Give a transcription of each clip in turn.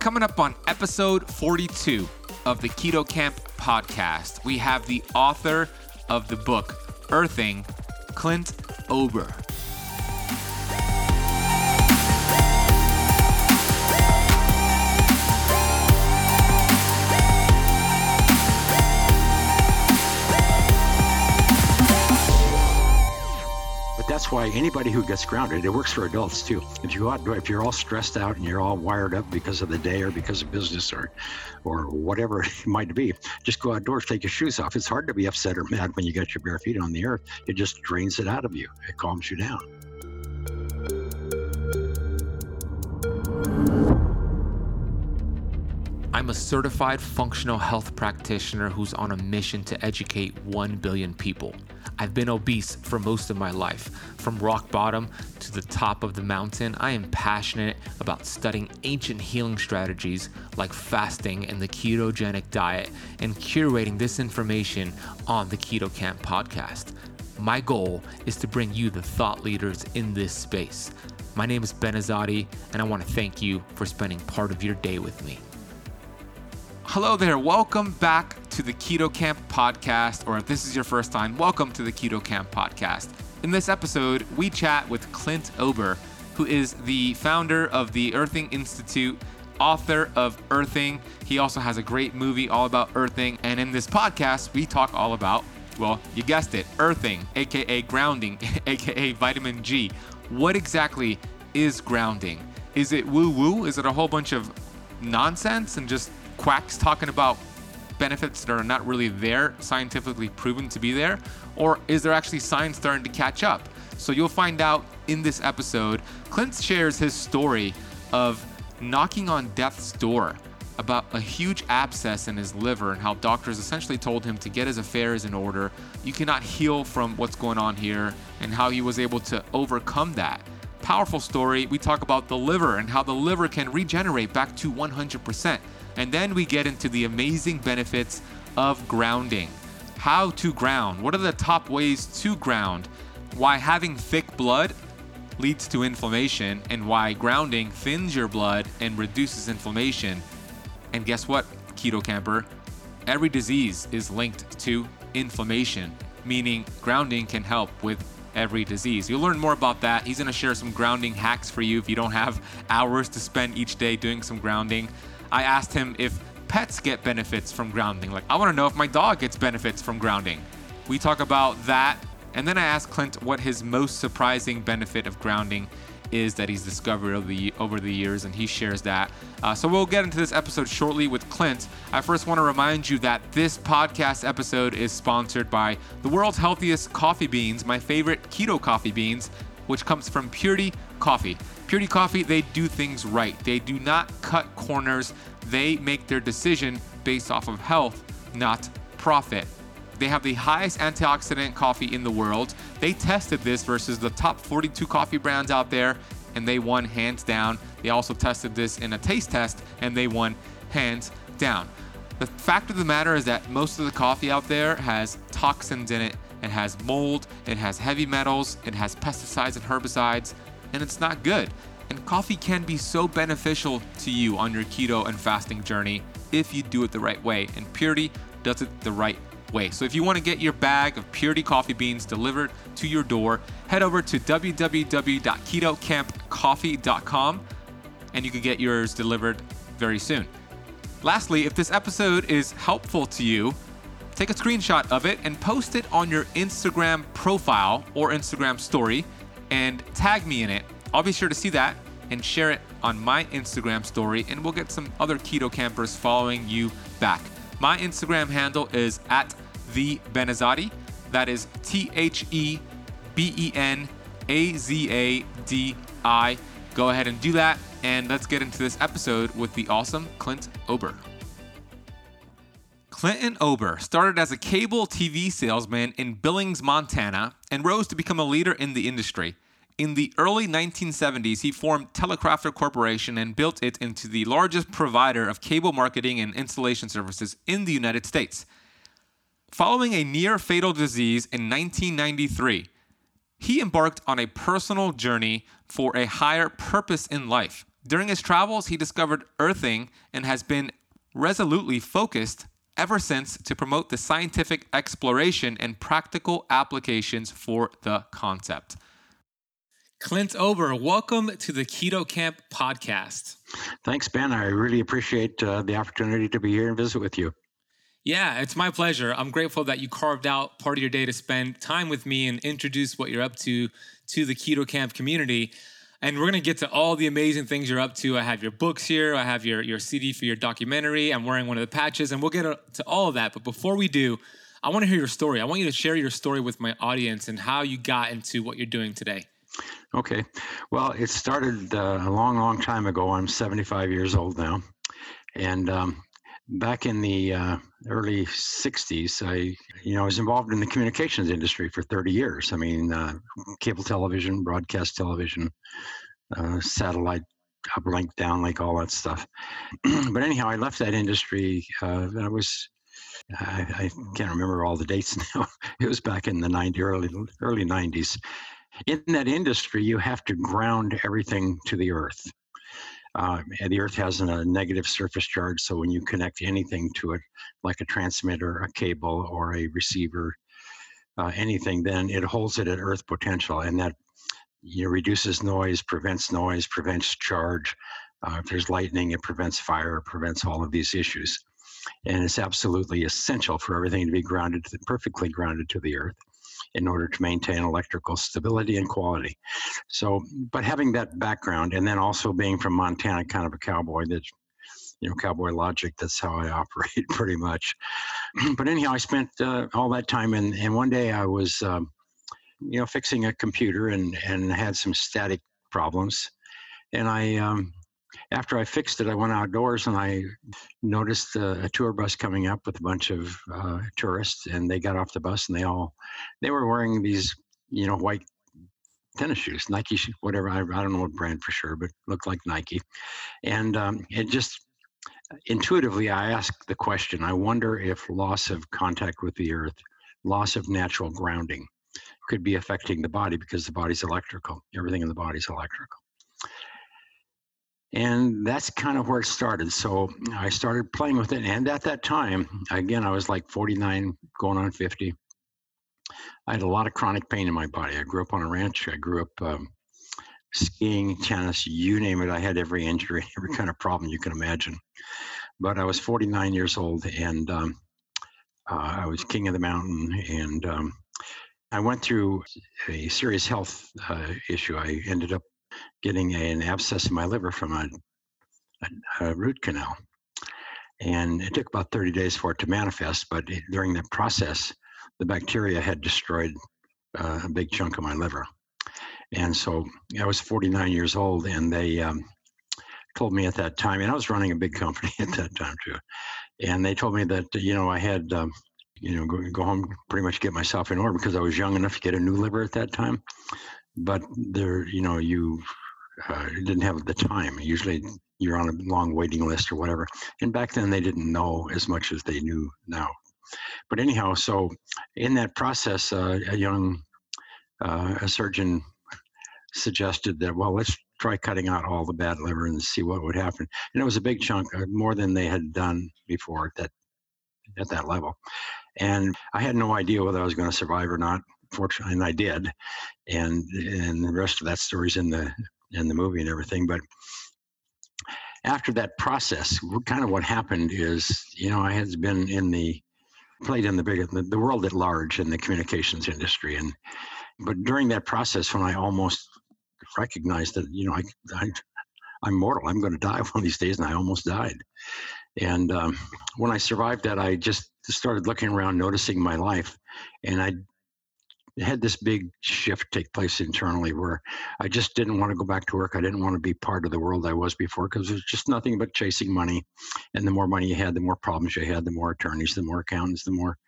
Coming up on episode 42 of the Keto Camp podcast, we have the author of the book, Earthing, Clint Ober. That's why anybody who gets grounded, it works for adults too. If you go out, if you're all stressed out and you're all wired up because of the day or because of business or whatever it might be, just go outdoors, take your shoes off. It's hard to be upset or mad when you got your bare feet on the earth. It just drains it out of you. It calms you down. I'm a certified functional health practitioner who's on a mission to educate 1 billion people. I've been obese for most of my life. From rock bottom to the top of the mountain, I am passionate about studying ancient healing strategies like fasting and the ketogenic diet and curating this information on the Keto Camp podcast. My goal is to bring you the thought leaders in this space. My name is Ben Azadi, and I want to thank you for spending part of your day with me. Hello there. Welcome back to the Keto Camp podcast, or if this is your first time, welcome to the Keto Camp podcast. In this episode, we chat with Clint Ober, who is the founder of the Earthing Institute, author of Earthing. He also has a great movie all about earthing. And in this podcast, we talk all about, well, you guessed it, earthing, aka grounding, aka vitamin G. What exactly is grounding? Is it woo-woo? Is it a whole bunch of nonsense and just quacks talking about benefits that are not really there, scientifically proven to be there? Or is there actually science starting to catch up? So you'll find out in this episode. Clint shares his story of knocking on death's door about a huge abscess in his liver and how doctors essentially told him to get his affairs in order. You cannot heal from what's going on here, and how he was able to overcome that. Powerful story. We talk about the liver and how the liver can regenerate back to 100%. And then we get into the amazing benefits of grounding. How to ground. What are the top ways to ground? Why having thick blood leads to inflammation, and why grounding thins your blood and reduces inflammation. And guess what, keto camper? Every disease is linked to inflammation, meaning grounding can help with every disease. You'll learn more about that. He's going to share some grounding hacks for you if you don't have hours to spend each day doing some grounding. I asked him if pets get benefits from grounding. Like, I want to know if my dog gets benefits from grounding. We talk about that. And then I asked Clint what his most surprising benefit of grounding is that he's discovered over the years, and he shares that. So we'll get into this episode shortly with Clint. I first want to remind you that this podcast episode is sponsored by the world's healthiest coffee beans, my favorite keto coffee beans, which comes from Purity Coffee. Purity Coffee, they do things right. They do not cut corners. They make their decision based off of health, not profit. They have the highest antioxidant coffee in the world. They tested this versus the top 42 coffee brands out there, and they won hands down. They also tested this in a taste test, and they won hands down. The fact of the matter is that most of the coffee out there has toxins in it. It has mold, it has heavy metals, it has pesticides and herbicides, and it's not good. And coffee can be so beneficial to you on your keto and fasting journey if you do it the right way, and Purity does it the right way. So if you want to get your bag of Purity coffee beans delivered to your door, head over to www.ketocampcoffee.com and you can get yours delivered very soon. Lastly, if this episode is helpful to you, take a screenshot of it and post it on your Instagram profile or Instagram story and tag me in it. I'll be sure to see that and share it on my Instagram story, and we'll get some other keto campers following you back. My Instagram handle is @thebenazadi. That is TheBenazadi. Go ahead and do that, and let's get into this episode with the awesome Clint Ober. Clinton Ober started as a cable TV salesman in Billings, Montana, and rose to become a leader in the industry. In the early 1970s, he formed Telecrafter Corporation and built it into the largest provider of cable marketing and installation services in the United States. Following a near-fatal disease in 1993, he embarked on a personal journey for a higher purpose in life, During his travels, he discovered earthing and has been resolutely focused ever since to promote the scientific exploration and practical applications for the concept. Clint Ober, welcome to the Keto Camp Podcast. Thanks, Ben. I really appreciate the opportunity to be here and visit with you. Yeah, it's my pleasure. I'm grateful that you carved out part of your day to spend time with me and introduce what you're up to the Keto Camp community. And we're going to get to all the amazing things you're up to. I have your books here. I have your CD for your documentary. I'm wearing one of the patches, and we'll get to all of that. But before we do, I want to hear your story. I want you to share your story with my audience and how you got into what you're doing today. Okay. Well, it started a long, long time ago. I'm 75 years old now. And back in the early 60s, I was involved in the communications industry for 30 years. I mean, cable television, broadcast television, satellite, uplink, downlink, all that stuff. But anyhow, I left that industry. I can't remember all the dates now. It was back in the early 90s. In that industry, you have to ground everything to the earth. And the earth has a negative surface charge, so when you connect anything to it, like a transmitter, a cable, or a receiver, anything, then it holds it at earth potential, and that reduces noise, prevents charge. If there's lightning, it prevents fire, prevents all of these issues. And it's absolutely essential for everything to be grounded, perfectly grounded to the earth, in order to maintain electrical stability and quality. So, but having that background, and then also being from Montana, kind of a cowboy, cowboy logic, that's how I operate pretty much. But anyhow, I spent all that time, and one day I was, fixing a computer and had some static problems. And I, after I fixed it, I went outdoors and I noticed a tour bus coming up with a bunch of tourists, and they got off the bus and they were wearing these, white tennis shoes, Nike, whatever, I don't know what brand for sure, but looked like Nike. And it just intuitively, I asked the question, I wonder if loss of contact with the earth, loss of natural grounding could be affecting the body, because the body's electrical, everything in the body's electrical. And that's kind of where it started. So I started playing with it. And at that time, again, I was like 49, going on 50. I had a lot of chronic pain in my body. I grew up on a ranch. I grew up skiing, tennis, you name it. I had every injury, every kind of problem you can imagine. But I was 49 years old, and I was king of the mountain. And I went through a serious health issue. I ended up getting an abscess in my liver from a root canal. And it took about 30 days for it to manifest, but during that process, the bacteria had destroyed a big chunk of my liver. And so I was 49 years old, and they told me at that time, and I was running a big company at that time too, and they told me that, I had, go home, pretty much get myself in order, because I was young enough to get a new liver at that time. But there, you didn't have the time. Usually you're on a long waiting list or whatever. And back then they didn't know as much as they knew now. But anyhow, so in that process, a young a surgeon suggested that, well, let's try cutting out all the bad liver and see what would happen. And it was a big chunk, more than they had done before at that level. And I had no idea whether I was going to survive or not. Fortunately, and I did, and the rest of that story's in the movie and everything. But after that process, kind of what happened is, I had been played in the world at large in the communications industry, but during that process, when I almost recognized that, I'm mortal, I'm going to die one of these days, and I almost died. And when I survived that, I just started looking around, noticing my life, and I had this big shift take place internally where I just didn't want to go back to work. I didn't want to be part of the world I was before, because it was just nothing but chasing money. And the more money you had, the more problems you had, the more attorneys, the more accountants, the more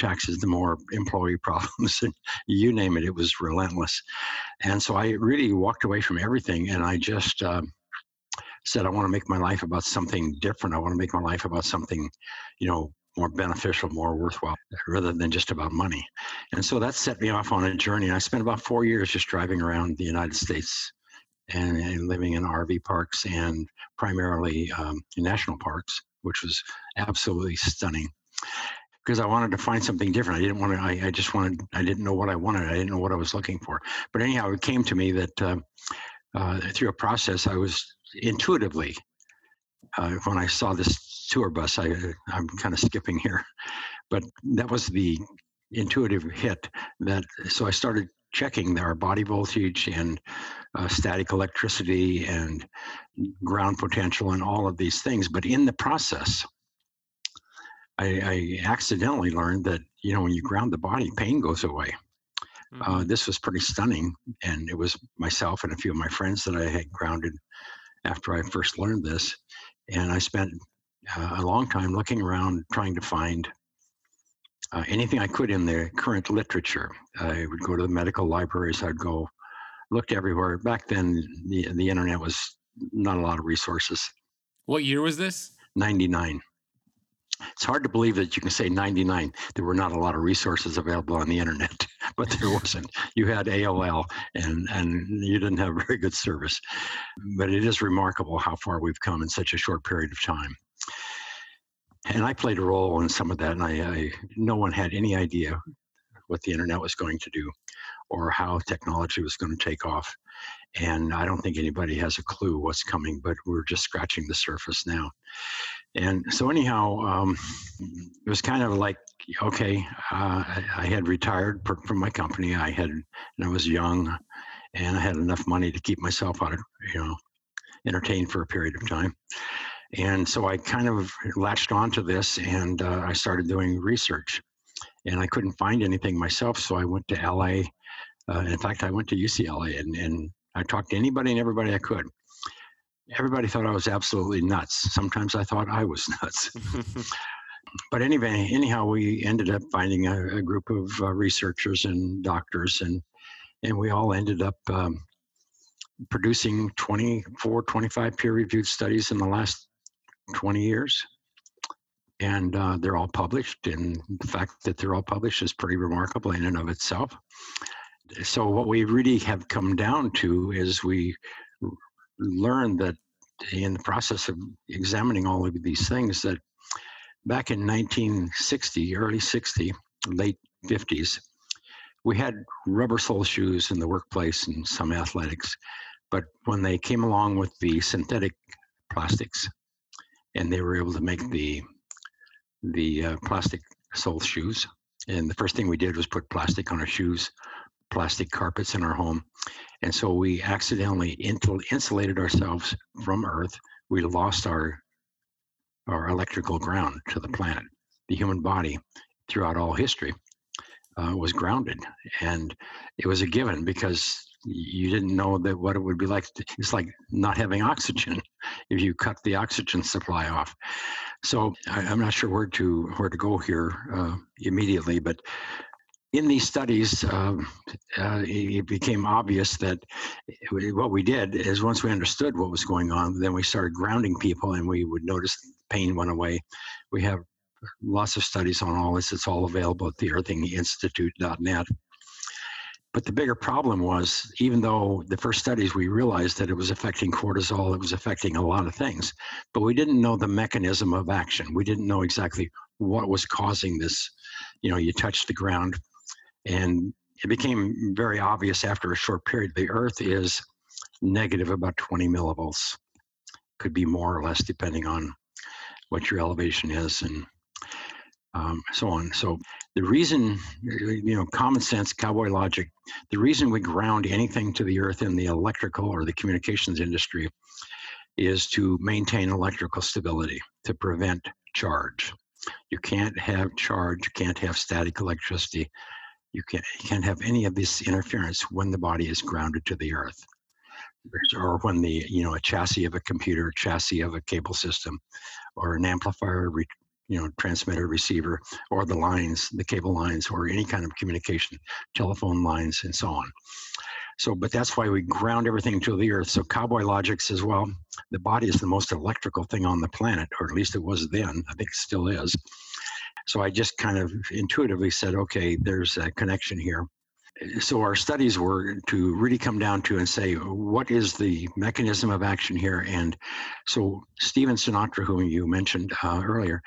taxes, the more employee problems, and you name it. It was relentless. And so I really walked away from everything, and I just said, I want to make my life about something different. I want to make my life about something, more beneficial, more worthwhile, rather than just about money. And so that set me off on a journey. I spent about 4 years just driving around the United States and living in RV parks and primarily in national parks, which was absolutely stunning. Because I wanted to find something different. I didn't know what I wanted. I didn't know what I was looking for. But anyhow, it came to me that through a process, I was intuitively, when I saw this tour bus, I'm kind of skipping here, but that was the intuitive hit. So I started checking our body voltage and static electricity and ground potential and all of these things. But in the process, I accidentally learned that, when you ground the body, pain goes away. This was pretty stunning. And it was myself and a few of my friends that I had grounded after I first learned this. And I spent a long time looking around trying to find anything I could in the current literature. I would go to the medical libraries. I'd go, looked everywhere. Back then, the internet was not a lot of resources. What year was this? 99. It's hard to believe that you can say 99. There were not a lot of resources available on the internet, but there wasn't. You had AOL, and you didn't have very good service. But it is remarkable how far we've come in such a short period of time. And I played a role in some of that, and no one had any idea what the internet was going to do or how technology was going to take off. And I don't think anybody has a clue what's coming, but we're just scratching the surface now. And so anyhow, it was kind of like, okay, I had retired from my company. And I was young, and I had enough money to keep myself out of, entertained for a period of time. And so I kind of latched onto this, and I started doing research. And I couldn't find anything myself, so I went to LA. In fact, I went to UCLA, and I talked to anybody and everybody I could. Everybody thought I was absolutely nuts. Sometimes I thought I was nuts. But anyway, we ended up finding a group of researchers and doctors, and we all ended up producing 25 peer-reviewed studies in the last 20 years. And they're all published, and the fact that they're all published is pretty remarkable in and of itself. So what we really have come down to is we learned that in the process of examining all of these things that back in 1960, early 60, late 50s, we had rubber sole shoes in the workplace and some athletics. But when they came along with the synthetic plastics, and they were able to make the plastic sole shoes. And the first thing we did was put plastic on our shoes, plastic carpets in our home. And so we accidentally insulated ourselves from Earth. We lost our electrical ground to the planet. The human body throughout all history was grounded. And it was a given because you didn't know that what it would be like. It's like not having oxygen if you cut the oxygen supply off. So I'm not sure where to go here immediately, but in these studies, it became obvious that what we did is once we understood what was going on, then we started grounding people, and we would notice pain went away. We have lots of studies on all this. It's all available at theearthinginstitute.net. But the bigger problem was, even though the first studies, we realized that it was affecting cortisol, it was affecting a lot of things, but we didn't know the mechanism of action. We didn't know exactly what was causing this. You touch the ground, and it became very obvious after a short period. The Earth is negative about 20 millivolts. Could be more or less depending on what your elevation is and so on. So the reason, common sense, cowboy logic, the reason we ground anything to the Earth in the electrical or the communications industry is to maintain electrical stability, to prevent charge. You can't have charge, you can't have static electricity, you can't have any of this interference when the body is grounded to the Earth, or when the a chassis of a computer, chassis of a cable system, or an amplifier, transmitter, receiver, or the cable lines, or any kind of communication, telephone lines, and so on. So, but that's why we ground everything to the Earth. So cowboy logic says, well, the body is the most electrical thing on the planet, or at least it was then. I think it still is. So I just kind of intuitively said, okay, there's a connection here. So our studies were to really come down to and say, what is the mechanism of action here? And so Stephen Sinatra, who you mentioned earlier,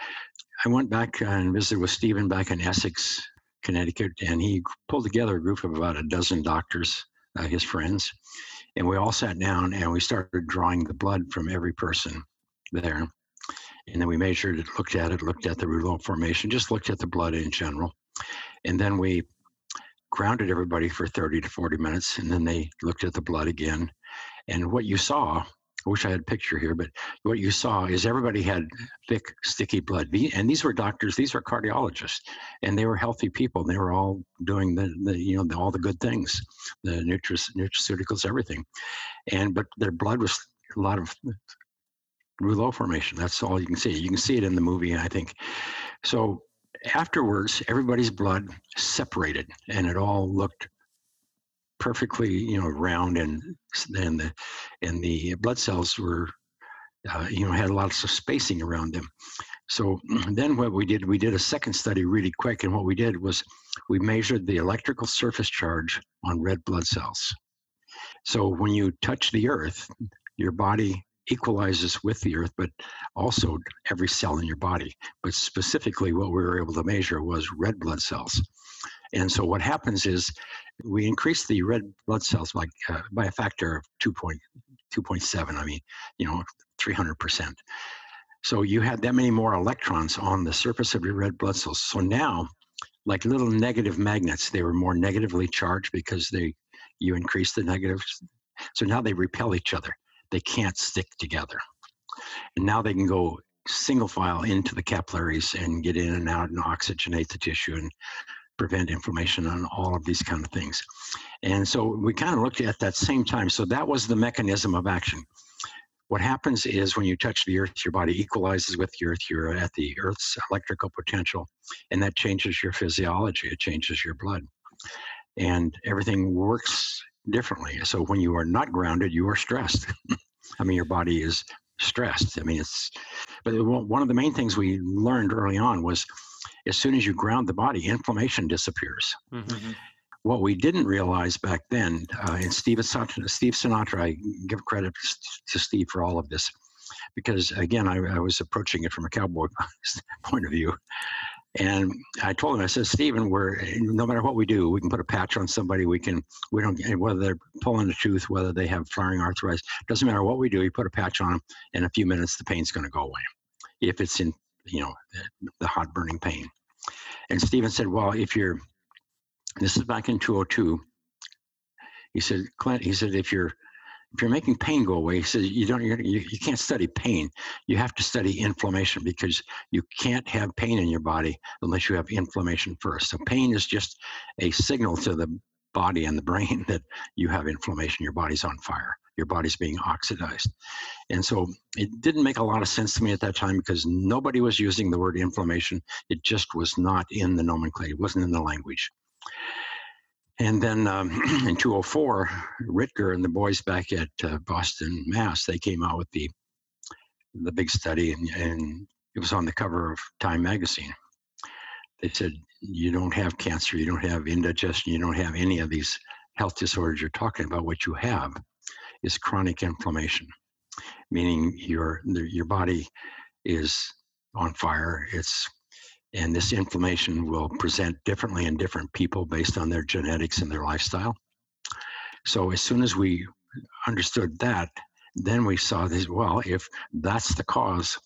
I went back and visited with Stephen back in Essex, Connecticut, and he pulled together a group of about a dozen doctors, his friends, and we all sat down and we started drawing the blood from every person there. And then we measured it, looked at the rouleau formation, just looked at the blood in general. And then we grounded everybody for 30 to 40 minutes, and then they looked at the blood again. And what you saw, I wish I had a picture here, but what you saw is everybody had thick, sticky blood. And these were doctors, these were cardiologists, and they were healthy people. They were all doing all the good things, the nutraceuticals, everything. But their blood was a lot of rouleau formation. That's all you can see. You can see it in the movie, I think. So afterwards, everybody's blood separated, and it all looked perfectly, round, and the blood cells were, had lots of spacing around them. So then what we did a second study really quick, and what we did was we measured the electrical surface charge on red blood cells. So when you touch the earth, your body equalizes with the earth, but also every cell in your body. But specifically what we were able to measure was red blood cells. And so what happens is we increase the red blood cells by a factor of 2.7, 300%. So you had that many more electrons on the surface of your red blood cells. So now, like little negative magnets, they were more negatively charged because you increase the negatives. So now they repel each other. They can't stick together. And now they can go single file into the capillaries and get in and out and oxygenate the tissue and prevent inflammation and all of these kind of things. And so we kind of looked at that same time. So that was the mechanism of action. What happens is when you touch the earth, your body equalizes with the earth. You're at the earth's electrical potential, and that changes your physiology. It changes your blood. And everything works differently. So when you are not grounded, you are stressed. Your body is stressed. But one of the main things we learned early on was as soon as you ground the body, inflammation disappears. Mm-hmm. What we didn't realize back then, and Steve Sinatra, I give credit to Steve for all of this, because again, I was approaching it from a cowboy point of view. And I told him, I said, Stephen, no matter what we do, we can put a patch on somebody. Whether they're pulling a tooth, whether they have flaring arthritis, doesn't matter what we do. You put a patch on them, in a few minutes, the pain's going to go away. If it's in, the hot burning pain. And Stephen said, well, this is back in 2002. He said, Clint, he said, if you're making pain go away, he says, you can't study pain. You have to study inflammation, because you can't have pain in your body unless you have inflammation first. So pain is just a signal to the body and the brain that you have inflammation. Your body's on fire. Your body's being oxidized. And so it didn't make a lot of sense to me at that time, because nobody was using the word inflammation. It just was not in the nomenclature. It wasn't in the language. And then in 2004, Ridger and the boys back at Boston, Mass, they came out with the big study, and it was on the cover of Time magazine. They said, you don't have cancer, you don't have indigestion, you don't have any of these health disorders you're talking about. What you have is chronic inflammation, meaning your body is on fire. And this inflammation will present differently in different people based on their genetics and their lifestyle. So as soon as we understood that, then we saw this, well, if that's the cause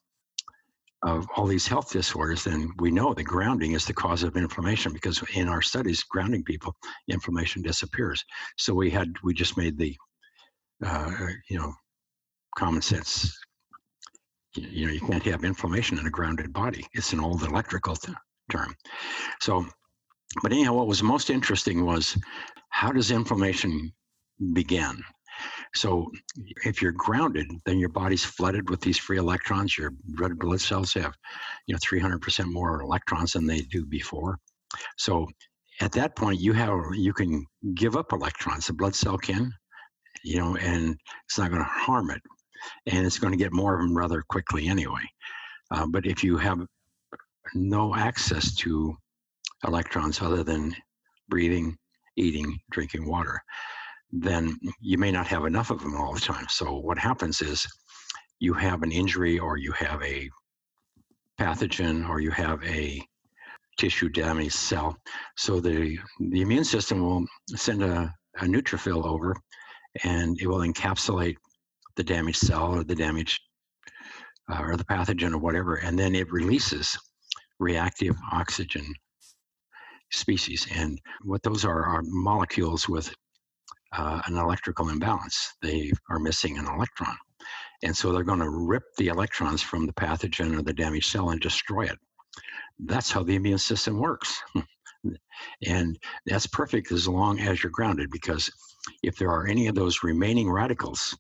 of all these health disorders, then we know that grounding is the cause of inflammation, because in our studies, grounding people, inflammation disappears. So we just made the, common sense. You can't have inflammation in a grounded body. It's an old electrical term. So, but anyhow, what was most interesting was, how does inflammation begin? So if you're grounded, then your body's flooded with these free electrons. Your red blood cells have, 300% more electrons than they do before. So at that point, you can give up electrons. The blood cell can, and it's not going to harm it. And it's going to get more of them rather quickly anyway. But if you have no access to electrons other than breathing eating, drinking water, then you may not have enough of them all the time. So what happens is you have an injury, or you have a pathogen, or you have a tissue damaged cell. So the immune system will send a neutrophil over, and it will encapsulate the damaged cell or the damaged or the pathogen or whatever, and then it releases reactive oxygen species. And what those are molecules with an electrical imbalance. They are missing an electron. And so they're going to rip the electrons from the pathogen or the damaged cell and destroy it. That's how the immune system works. And that's perfect as long as you're grounded, because if there are any of those remaining radicals,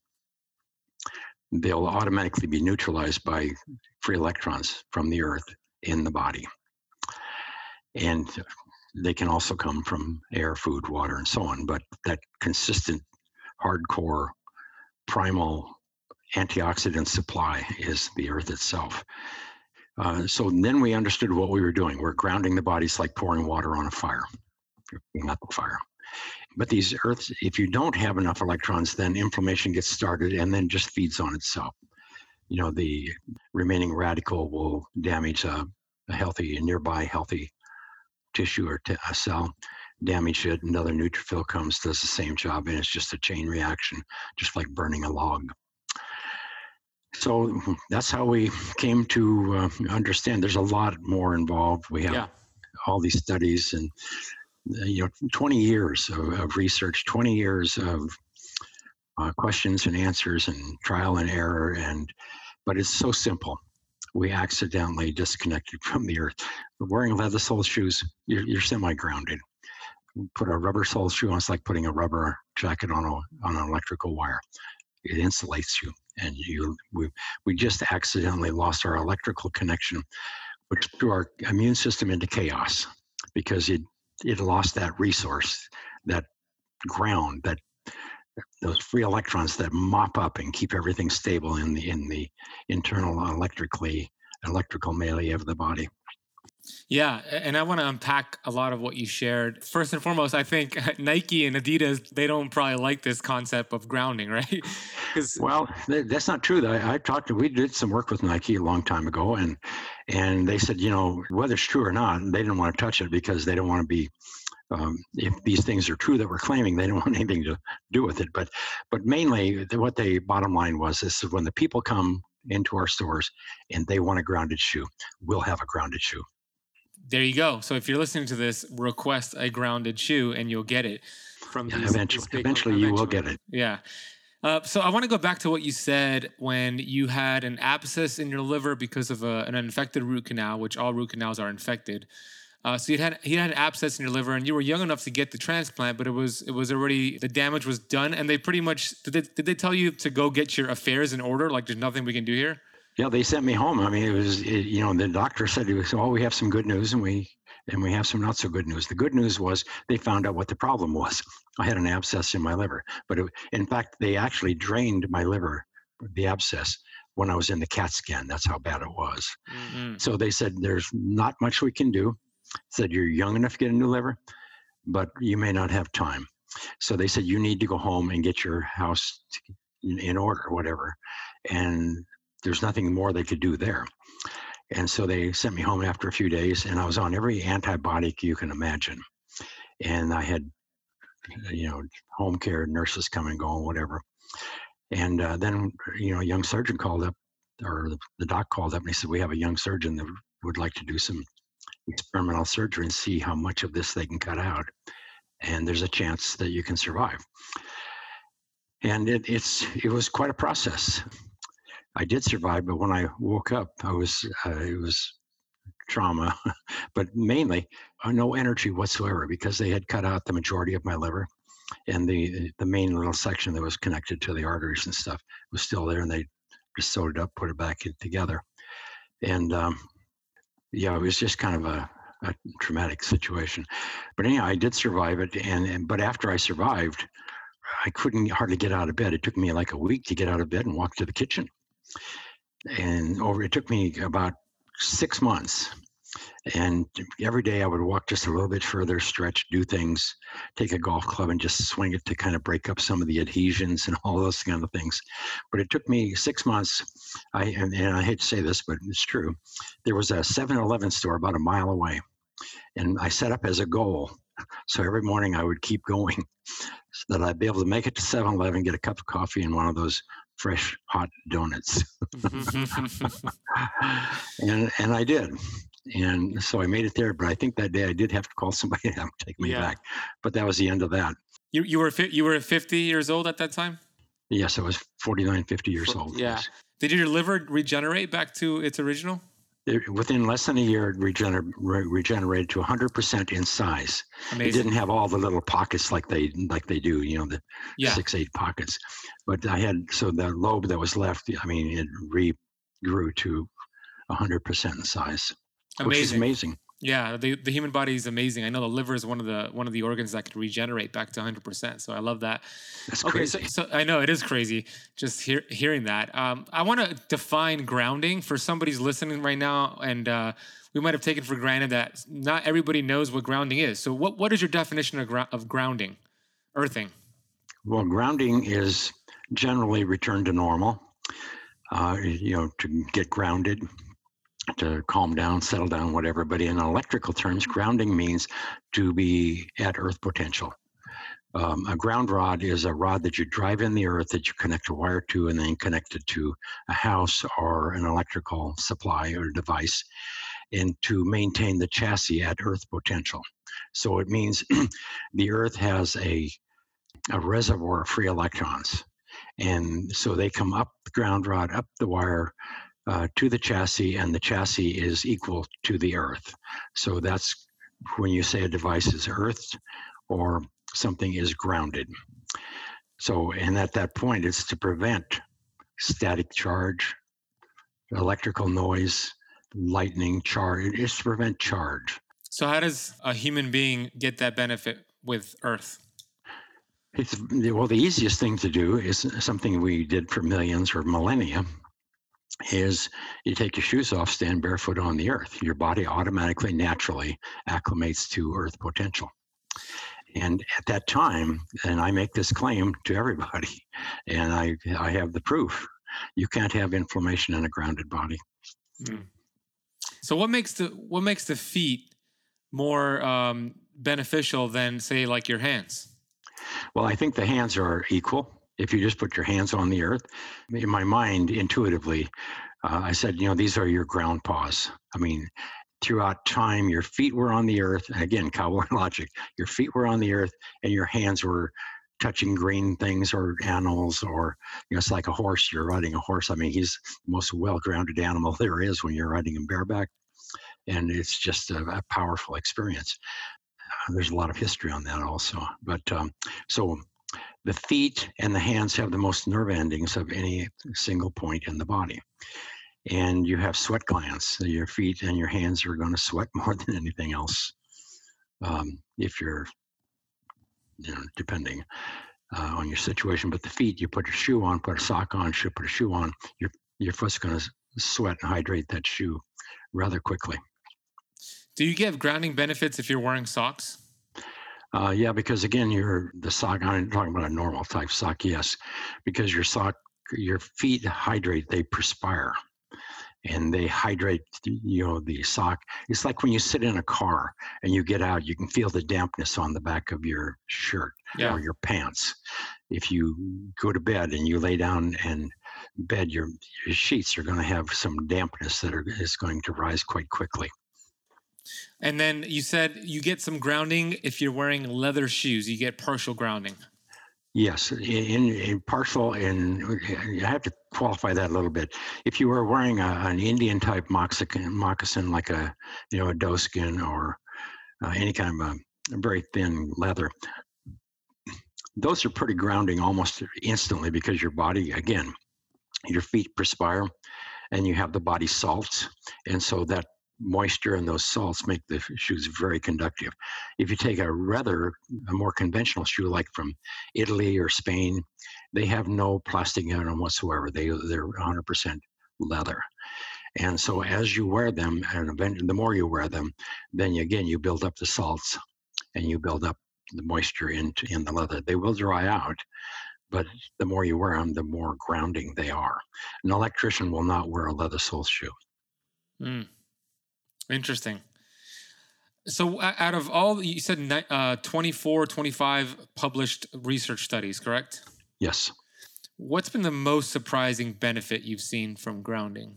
they'll automatically be neutralized by free electrons from the earth in the body. And they can also come from air, food, water, and so on. But that consistent, hardcore, primal antioxidant supply is the earth itself. So then we understood what we were doing. We're grounding the bodies like pouring water on a fire. Not the fire. But these earths, if you don't have enough electrons, then inflammation gets started and then just feeds on itself. You know, the remaining radical will damage a nearby healthy tissue or a cell, damage it. Another neutrophil comes, does the same job, and it's just a chain reaction, just like burning a log. So that's how we came to understand. There's a lot more involved. We have all these studies and 20 years of research, 20 years of questions and answers and trial and error. But it's so simple. We accidentally disconnected from the earth. Wearing leather sole shoes, you're semi-grounded. Put a rubber sole shoe on, it's like putting a rubber jacket on an electrical wire. It insulates you. And we just accidentally lost our electrical connection, which threw our immune system into chaos, because it lost that resource, that ground, that those free electrons that mop up and keep everything stable in the internal electrical melee of the body. Yeah, and I want to unpack a lot of what you shared. First and foremost, I think Nike and Adidas, they don't probably like this concept of grounding, right? Well, that's not true. We did some work with Nike a long time ago, and they said, whether it's true or not, they didn't want to touch it, because they don't want to be, if these things are true that we're claiming, they don't want anything to do with it. But mainly, what they bottom line was, this is when the people come into our stores and they want a grounded shoe, we'll have a grounded shoe. There you go. So if you're listening to this, request a grounded shoe and you'll get it from these. Eventually you will get it. Yeah. So I want to go back to what you said when you had an abscess in your liver because of an infected root canal, which all root canals are infected. So you had an abscess in your liver, and you were young enough to get the transplant, but it was already, the damage was done, and they pretty much did they tell you to go get your affairs in order? Like, there's nothing we can do here? Yeah, they sent me home. I mean, the doctor said, we have some good news, and we have some not so good news. The good news was they found out what the problem was. I had an abscess in my liver, but in fact, they actually drained my liver, the abscess, when I was in the CAT scan. That's how bad it was. Mm-hmm. So they said, there's not much we can do. Said, you're young enough to get a new liver, but you may not have time. So they said, you need to go home and get your house in order, whatever. And there's nothing more they could do there. And so they sent me home after a few days, and I was on every antibiotic you can imagine. And I had, home care nurses come and go and whatever. And then, a young surgeon called up, or the doc called up, and he said, we have a young surgeon that would like to do some experimental surgery and see how much of this they can cut out. And there's a chance that you can survive. And it was quite a process. I did survive, but when I woke up, it was trauma, but mainly no energy whatsoever, because they had cut out the majority of my liver, and the main little section that was connected to the arteries and stuff was still there, and they just sewed it up, put it back together. And it was just kind of a traumatic situation. But anyhow, I did survive it, but after I survived, I couldn't hardly get out of bed. It took me like a week to get out of bed and walk to the kitchen. It took me about 6 months And every day I would walk just a little bit further, stretch, do things, take a golf club and just swing it to kind of break up some of the adhesions and all those kind of things. But it took me 6 months. I hate to say this, but it's true. There was a 7-Eleven store about a mile away, and I set up as a goal. So every morning I would keep going so that I'd be able to make it to 7-Eleven, get a cup of coffee and one of those fresh, hot donuts. And I did. And so I made it there, but I think that day I did have to call somebody to take me back. But that was the end of that. You were 50 years old at that time? Yes, I was 49, 50 years old. Yeah. Yes. Did your liver regenerate back to its original? Within less than a year, it regenerated to 100% in size. Amazing. It didn't have all the little pockets like they do, you know, the 6-8 pockets. But I had, so the lobe that was left, I mean, it regrew to 100% in size. Amazing. Which is amazing. Yeah, the human body is amazing. I know the liver is one of the organs that could regenerate back to 100%. So I love that. That's crazy. So I know it is crazy just hearing that. I want to define grounding for somebody's listening right now, and we might have taken for granted that not everybody knows what grounding is. So what is your definition of grounding, earthing? Well, grounding is generally return to normal. To get grounded, to calm down, settle down, whatever. But in electrical terms, grounding means to be at earth potential. A ground rod is a rod that you drive in the earth that you connect a wire to and then connect it to a house or an electrical supply or device, and to maintain the chassis at earth potential. So it means the earth has a reservoir of free electrons. And so they come up the ground rod, up the wire, to the chassis, and the chassis is equal to the earth. So that's when you say a device is earthed or something is grounded. So, and at that point, it's to prevent static charge, electrical noise, lightning charge. It's to prevent charge. So how does a human being get that benefit with earth? Well, the easiest thing to do is something we did for millions or millennia, is you take your shoes off, stand barefoot on the earth. Your body automatically, naturally acclimates to earth potential. And at that time, and I make this claim to everybody, and I have the proof, you can't have inflammation in a grounded body. Mm. So what makes the feet more beneficial than, say, like your hands? Well, I think the hands are equal. If you just put your hands on the earth, in my mind, intuitively, I said, these are your ground paws. I mean, throughout time, your feet were on the earth. Again, cowboy logic. Your feet were on the earth and your hands were touching green things or animals, or it's like a horse. You're riding a horse. I mean, he's the most well-grounded animal there is when you're riding him bareback. And it's just a powerful experience. There's a lot of history on that also. But so the feet and the hands have the most nerve endings of any single point in the body. And you have sweat glands. So your feet and your hands are going to sweat more than anything else. If you're, depending on your situation. But the feet, you put your shoe on, put a sock on, put a shoe on, your foot's going to sweat and hydrate that shoe rather quickly. Do you get grounding benefits if you're wearing socks? Yeah, because again, the sock, I'm talking about a normal type sock, yes, because your feet hydrate, they perspire, and they hydrate, the sock. It's like when you sit in a car and you get out, you can feel the dampness on the back of your shirt or your pants. If you go to bed and you lay down and bed, your sheets are going to have some dampness that is going to rise quite quickly. And then you said you get some grounding if you're wearing leather shoes. You get partial grounding. Yes, in partial, and I have to qualify that a little bit. If you were wearing an Indian type moccasin, like a doeskin or any kind of a very thin leather, those are pretty grounding almost instantly because your body, again, your feet perspire, and you have the body salts, and so that moisture and those salts make the shoes very conductive. If you take a more conventional shoe like from Italy or Spain, they have no plastic in them whatsoever. They're 100% leather. And so as you wear them, and the more you wear them, then again, you build up the salts and you build up the moisture in the leather. They will dry out, but the more you wear them, the more grounding they are. An electrician will not wear a leather sole shoe. Mm. Interesting. So out of all, you said 24, 25 published research studies, correct? Yes. What's been the most surprising benefit you've seen from grounding?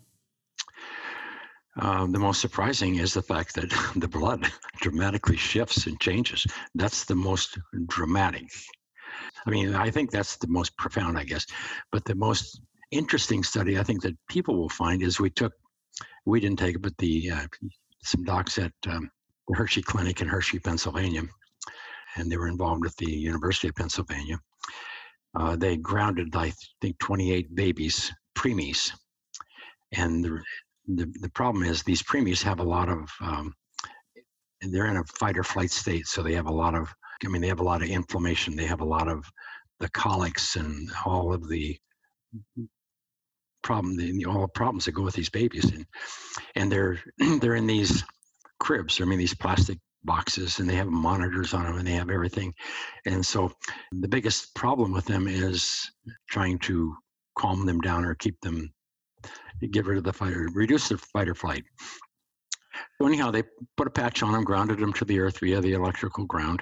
The most surprising is the fact that the blood dramatically shifts and changes. That's the most dramatic. I mean, I think that's the most profound, I guess. But the most interesting study I think that people will find is we didn't take it, but some docs at the Hershey Clinic in Hershey, Pennsylvania, and they were involved with the University of Pennsylvania. They grounded, I think, 28 babies, preemies. And the problem is these preemies have a lot of, they're in a fight or flight state. So they have they have a lot of inflammation. They have a lot of the colics and all of the problems that go with these babies. And they're in these cribs, these plastic boxes, and they have monitors on them and they have everything. And so the biggest problem with them is trying to calm them down or keep them, get rid of the fight or reduce their fight or flight. So anyhow, they put a patch on them, grounded them to the earth via the electrical ground.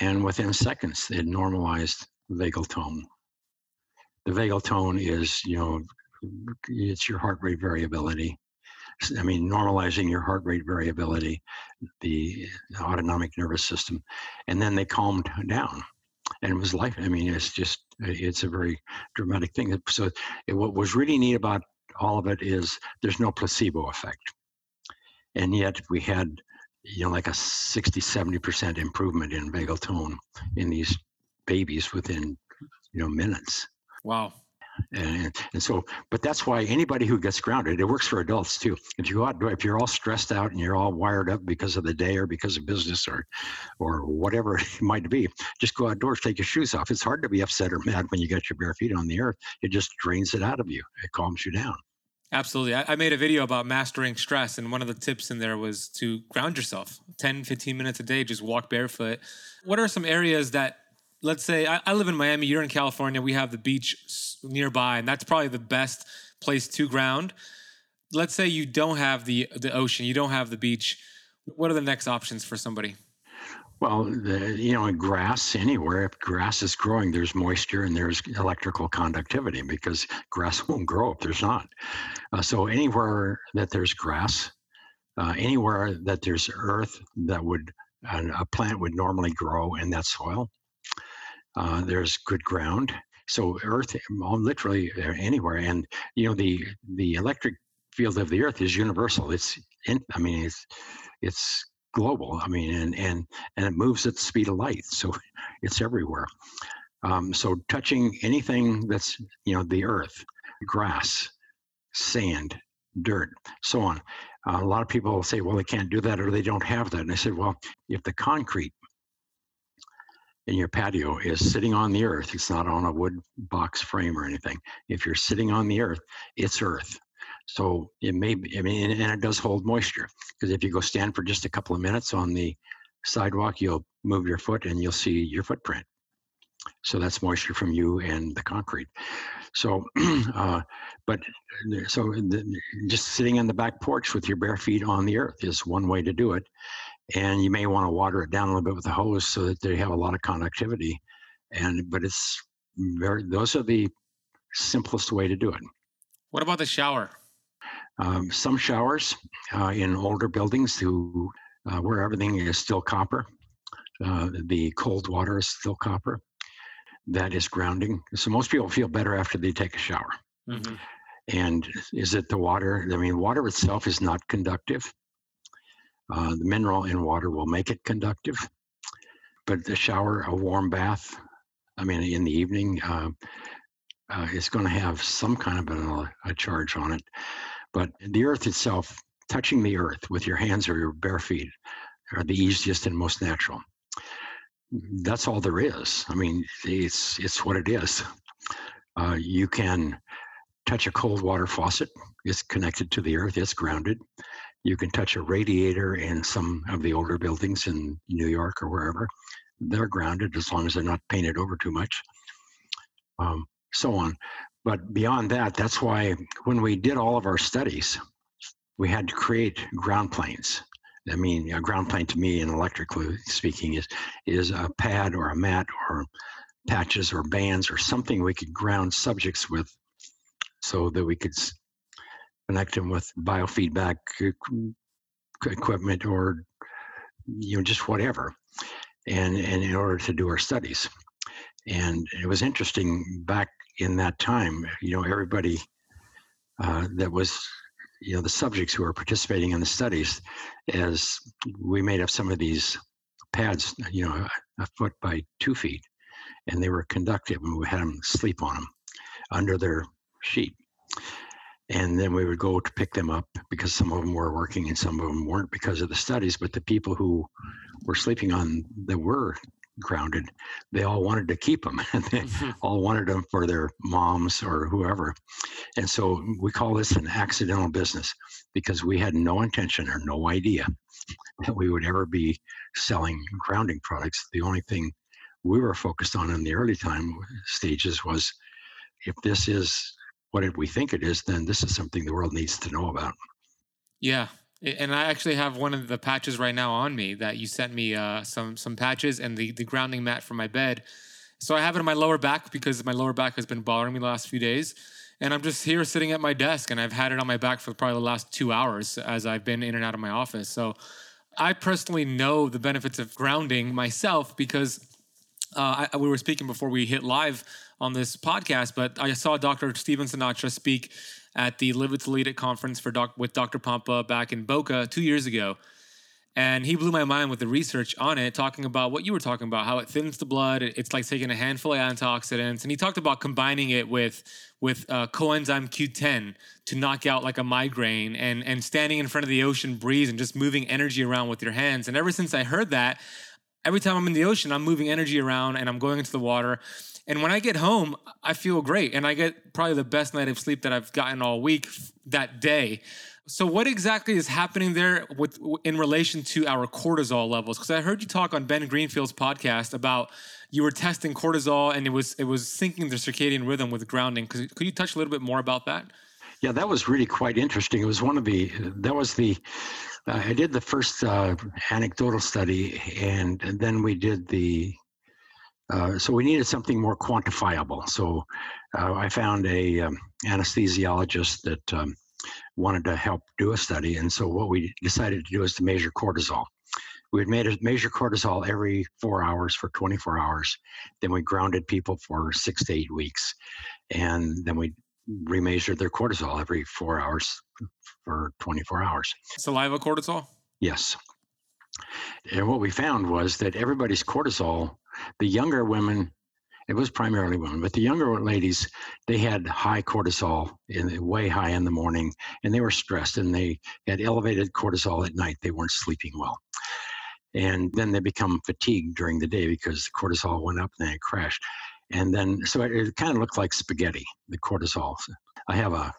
And within seconds, they had normalized vagal tone. The vagal tone is, it's your heart rate variability. Normalizing your heart rate variability, the autonomic nervous system, and then they calmed down. And it was life. It's a very dramatic thing. So what was really neat about all of it is there's no placebo effect. And yet we had, like a 60, 70% improvement in vagal tone in these babies within, minutes. Wow. And so, but that's why anybody who gets grounded, it works for adults too. If you're all stressed out and you're all wired up because of the day or because of business or whatever it might be, just go outdoors, take your shoes off. It's hard to be upset or mad when you got your bare feet on the earth. It just drains it out of you. It calms you down. Absolutely. I made a video about mastering stress, and one of the tips in there was to ground yourself 10, 15 minutes a day, just walk barefoot. What are some areas that, let's say I live in Miami, you're in California, we have the beach nearby, and that's probably the best place to ground. Let's say you don't have the ocean, you don't have the beach. What are the next options for somebody? Well, grass anywhere, if grass is growing, there's moisture and there's electrical conductivity because grass won't grow if there's not. So anywhere that there's grass, anywhere that there's earth that a plant would normally grow in that soil, there's good ground. So earth, literally anywhere. And, the electric field of the earth is universal. It's global. And it moves at the speed of light. So it's everywhere. So touching anything that's, the earth, grass, sand, dirt, so on. A lot of people say, well, they can't do that or they don't have that. And I said, well, if the concrete in your patio is sitting on the earth, it's not on a wood box frame or anything. If you're sitting on the earth, it's earth. So it may be, and it does hold moisture, because if you go stand for just a couple of minutes on the sidewalk, you'll move your foot and you'll see your footprint. So that's moisture from you and the concrete. So, just sitting on the back porch with your bare feet on the earth is one way to do it. And you may want to water it down a little bit with a hose so that they have a lot of conductivity. But it's those are the simplest way to do it. What about the shower? Some showers in older buildings where everything is still copper. The cold water is still copper. That is grounding. So most people feel better after they take a shower. Mm-hmm. And is it the water? Water itself is not conductive. The mineral in water will make it conductive, but the shower, a warm bath, in the evening, it's going to have some kind of a charge on it. But the earth itself, touching the earth with your hands or your bare feet are the easiest and most natural. That's all there is. It's what it is. You can touch a cold water faucet. It's connected to the earth. It's grounded. You can touch a radiator in some of the older buildings in New York or wherever. They're grounded as long as they're not painted over too much, so on. But beyond that, that's why when we did all of our studies, we had to create ground planes. I mean, a ground plane to me, and electrically speaking, is a pad or a mat or patches or bands or something we could ground subjects with so that we could connect them with biofeedback equipment or, you know, just whatever, and in order to do our studies. And it was interesting back in that time, you know, everybody that was, you know, the subjects who were participating in the studies, as we made up some of these pads, you know, a foot by 2 feet, and they were conductive, and we had them sleep on them under their sheet. And then we would go to pick them up because some of them were working and some of them weren't because of the studies. But the people who were sleeping on that were grounded, they all wanted to keep them. And they all wanted them for their moms or whoever. And so we call this an accidental business because we had no intention or no idea that we would ever be selling grounding products. The only thing we were focused on in the early time stages was, if this is what we think it is, then this is something the world needs to know about. Yeah. And I actually have one of the patches right now on me that you sent me, some patches and the grounding mat for my bed. So I have it on my lower back because my lower back has been bothering me the last few days. And I'm just here sitting at my desk, and I've had it on my back for probably the last 2 hours as I've been in and out of my office. So I personally know the benefits of grounding myself because we were speaking before we hit live on this podcast, but I saw Dr. Stephen Sinatra speak at the Live It to Lead It conference with Dr. Pompa back in Boca 2 years ago. And he blew my mind with the research on it, talking about what you were talking about, how it thins the blood. It's like taking a handful of antioxidants. And he talked about combining it with coenzyme Q10 to knock out like a migraine, and standing in front of the ocean breeze and just moving energy around with your hands. And ever since I heard that, every time I'm in the ocean, I'm moving energy around and I'm going into the water. And when I get home, I feel great. And I get probably the best night of sleep that I've gotten all week that day. So what exactly is happening there in relation to our cortisol levels? Because I heard you talk on Ben Greenfield's podcast about you were testing cortisol and it was syncing the circadian rhythm with grounding. Could you touch a little bit more about that? Yeah, that was really quite interesting. It was I did the first anecdotal study, and then we did so we needed something more quantifiable. So I found a anesthesiologist that wanted to help do a study. And so what we decided to do is to measure cortisol. We had measure cortisol every 4 hours for 24 hours. Then we grounded people for 6 to 8 weeks. And then we remeasured their cortisol every 4 hours for 24 hours. Saliva cortisol? Yes. And what we found was that everybody's cortisol, the younger women, it was primarily women, but the younger ladies, they had high cortisol, way high in the morning, and they were stressed, and they had elevated cortisol at night. They weren't sleeping well. And then they become fatigued during the day because the cortisol went up and then it crashed. And then, so it kind of looked like spaghetti, the cortisol. I have a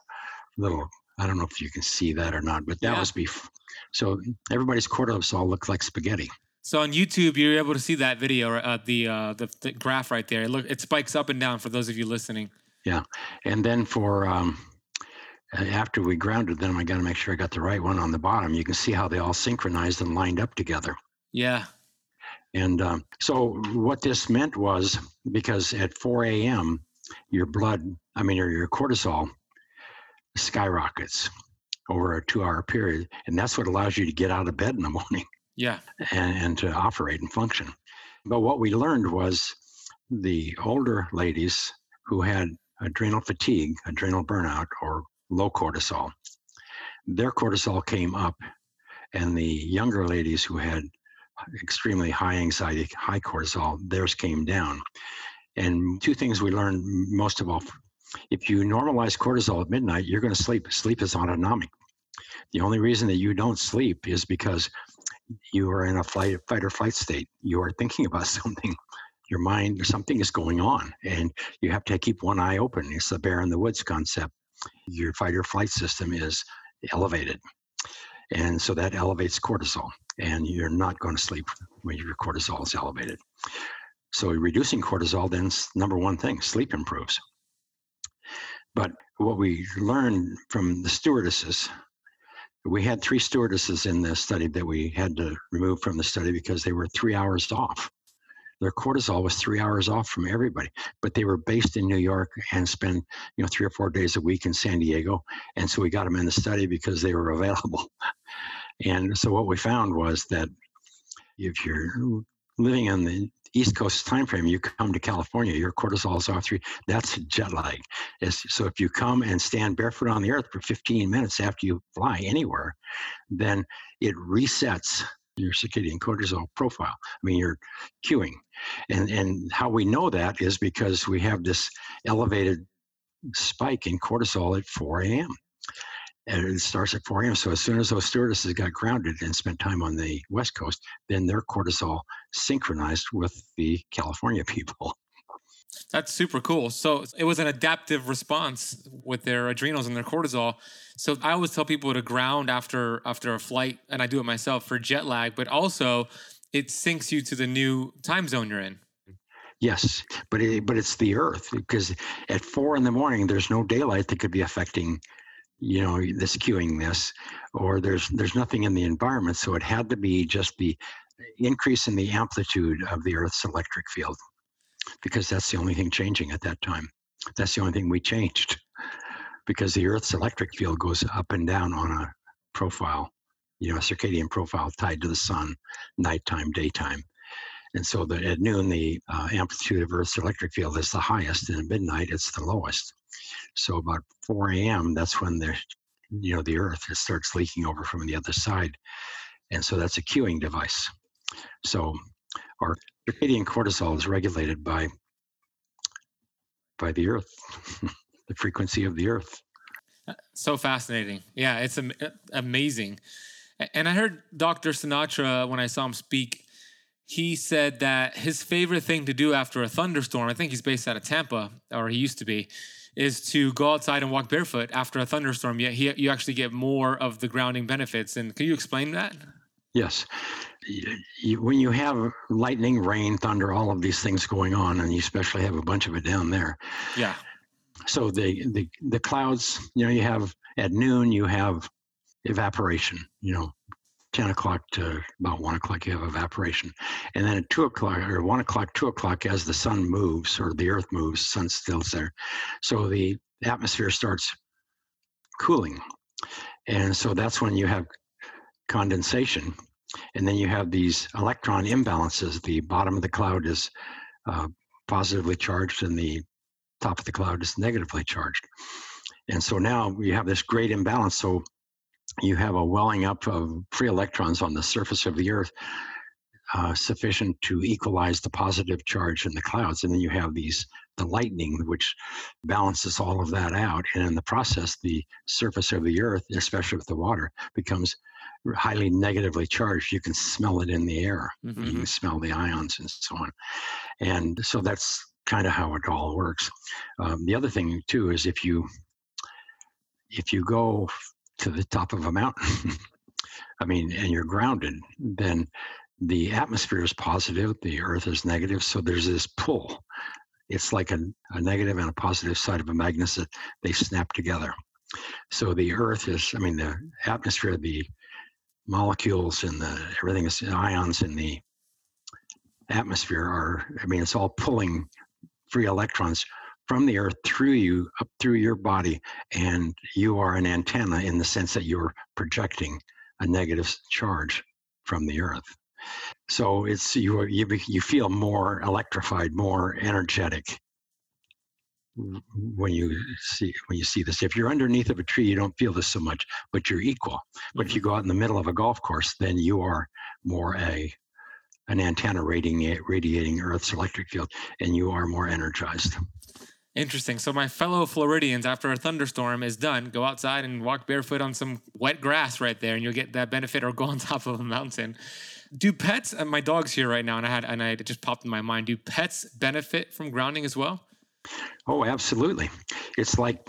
little, I don't know if you can see that or not, but that was beef. So everybody's cortisol looked like spaghetti. So on YouTube, you're able to see that video, the graph right there. It spikes up and down for those of you listening. Yeah. And then after we grounded them, I got to make sure I got the right one on the bottom. You can see how they all synchronized and lined up together. Yeah. And so what this meant was, because at 4 a.m., your cortisol skyrockets over a 2-hour period. And that's what allows you to get out of bed in the morning. Yeah. And to operate and function. But what we learned was the older ladies who had adrenal fatigue, adrenal burnout, or low cortisol, their cortisol came up, and the younger ladies who had extremely high anxiety, high cortisol, theirs came down. And two things we learned, most of all, if you normalize cortisol at midnight, you're going to sleep. Sleep is autonomic. The only reason that you don't sleep is because you are in a fight or flight state. You are thinking about something. Your mind, something is going on, and you have to keep one eye open. It's the bear in the woods concept. your fight or flight system is elevated. And so that elevates cortisol, and you're not going to sleep when your cortisol is elevated. So reducing cortisol, then, number one thing, sleep improves. But what we learned from the stewardesses, we had three stewardesses in this study that we had to remove from the study because they were 3 hours off. Their cortisol was 3 hours off from everybody, but they were based in New York and spend 3 or 4 days a week in San Diego. And so we got them in the study because they were available. And so what we found was that if you're living on the East Coast time frame, you come to California, your cortisol is off three. That's jet lag. So if you come and stand barefoot on the earth for 15 minutes after you fly anywhere, then it resets your circadian cortisol profile. I mean, you're cueing. And how we know that is because we have this elevated spike in cortisol at 4 a.m. And it starts at 4 a.m. So as soon as those stewardesses got grounded and spent time on the West Coast, then their cortisol synchronized with the California people. That's super cool. So it was an adaptive response with their adrenals and their cortisol. So I always tell people to ground after a flight, and I do it myself for jet lag, but also it syncs you to the new time zone you're in. Yes, but it's the Earth, because at 4 a.m, there's no daylight that could be affecting this cueing this, or there's nothing in the environment. So it had to be just the increase in the amplitude of the Earth's electric field, because that's the only thing changing at that time. That's the only thing we changed, because the Earth's electric field goes up and down on a profile, a circadian profile tied to the sun, nighttime, daytime. And so at noon, the amplitude of Earth's electric field is the highest, and at midnight, it's the lowest. So about 4 a.m., that's when the Earth starts leaking over from the other side. And so that's a cueing device. So our circadian cortisol is regulated by the Earth, the frequency of the Earth. So fascinating. Yeah, it's amazing. And I heard Dr. Sinatra, when I saw him speak, he said that his favorite thing to do after a thunderstorm, I think he's based out of Tampa, or he used to be, is to go outside and walk barefoot after a thunderstorm, yet you actually get more of the grounding benefits. And can you explain that? Yes. When you have lightning, rain, thunder, all of these things going on, and you especially have a bunch of it down there. Yeah. So the clouds, you have at noon, you have evaporation, 10 o'clock to about 1 o'clock, you have evaporation. And then at 2 o'clock, or 1 o'clock, 2 o'clock, as the sun moves, or the Earth moves, sun still's there. So the atmosphere starts cooling. And so that's when you have condensation. And then you have these electron imbalances. The bottom of the cloud is positively charged, and the top of the cloud is negatively charged. And so now we have this great imbalance. So you have a welling up of free electrons on the surface of the Earth, sufficient to equalize the positive charge in the clouds. And then you have the lightning, which balances all of that out. And in the process, the surface of the Earth, especially with the water, becomes highly negatively charged. You can smell it in the air. Mm-hmm. You can smell the ions and so on. And so that's kind of how it all works. The other thing, too, is if you go to the top of a mountain, and you're grounded, then the atmosphere is positive, the Earth is negative, so there's this pull. It's like a negative and a positive side of a magnet that they snap together. So the Earth is, the atmosphere, the molecules and everything is ions in the atmosphere are, it's all pulling free electrons from the Earth through you, up through your body, and you are an antenna in the sense that you're projecting a negative charge from the Earth. So it's you feel more electrified, more energetic when you see this. If you're underneath of a tree, you don't feel this so much, but you're equal. But if you go out in the middle of a golf course, then you are more an antenna radiating Earth's electric field, and you are more energized. Interesting. So my fellow Floridians, after a thunderstorm is done, go outside and walk barefoot on some wet grass right there, and you'll get that benefit, or go on top of a mountain. Do pets, and my dog's here right now, and it just popped in my mind, do pets benefit from grounding as well? Oh, absolutely. It's like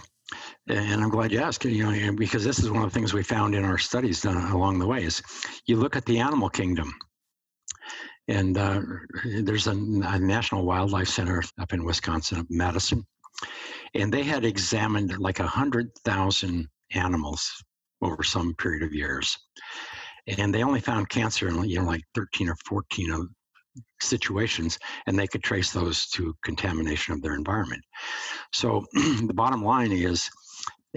And I'm glad you asked, because this is one of the things we found in our studies done along the way is you look at the animal kingdom. And there's a National Wildlife Center up in Wisconsin, Madison. And they had examined like 100,000 animals over some period of years. And they only found cancer in like 13 or 14 of situations, and they could trace those to contamination of their environment. So the bottom line is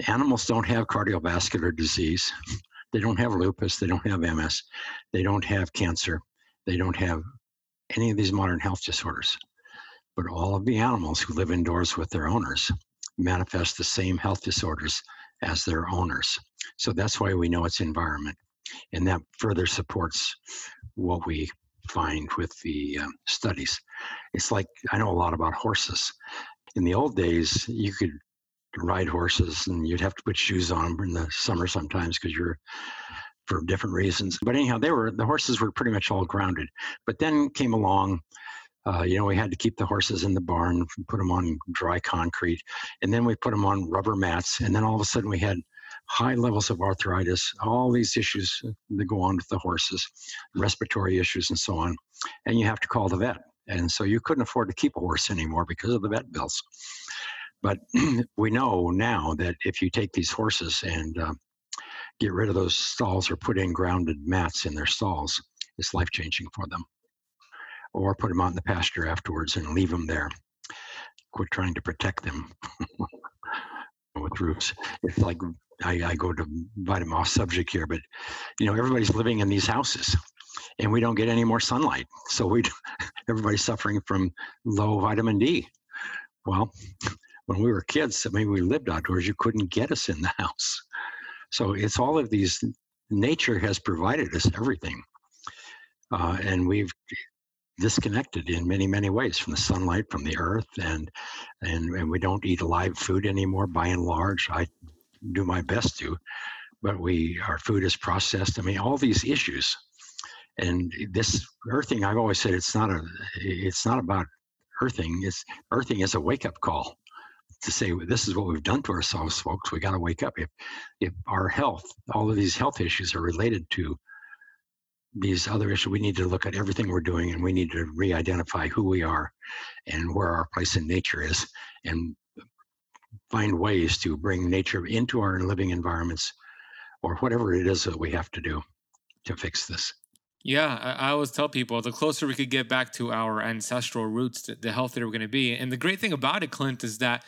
animals don't have cardiovascular disease. They don't have lupus. They don't have MS. They don't have cancer. They don't have any of these modern health disorders. But all of the animals who live indoors with their owners manifest the same health disorders as their owners. So that's why we know it's environment. And that further supports what we find with the studies. It's like, I know a lot about horses. In the old days, you could ride horses and you'd have to put shoes on in the summer sometimes because you're for different reasons. But anyhow, the horses were pretty much all grounded. But then came along, we had to keep the horses in the barn, put them on dry concrete, and then we put them on rubber mats. And then all of a sudden we had high levels of arthritis, all these issues that go on with the horses, respiratory issues and so on, and you have to call the vet. And so you couldn't afford to keep a horse anymore because of the vet bills. But we know now that if you take these horses and get rid of those stalls or put in grounded mats in their stalls, it's life-changing for them. Or put them out in the pasture afterwards and leave them there. Quit trying to protect them with roofs. It's like I go to bite them off subject here, but everybody's living in these houses and we don't get any more sunlight. So everybody's suffering from low vitamin D. Well, when we were kids, we lived outdoors. You couldn't get us in the house. So it's all of these, nature has provided us everything. And we've disconnected in many, many ways from the sunlight, from the earth, and we don't eat live food anymore by and large. I do my best to, but our food is processed. All these issues. And this earthing, I've always said, it's not about earthing. Earthing is a wake-up call to say, this is what we've done to ourselves, folks. We got to wake up. If our health, all of these health issues are related to these other issues, we need to look at everything we're doing, and we need to re-identify who we are and where our place in nature is, and find ways to bring nature into our living environments, or whatever it is that we have to do to fix this. Yeah, I always tell people the closer we could get back to our ancestral roots, the healthier we're going to be. And the great thing about it, Clint, is that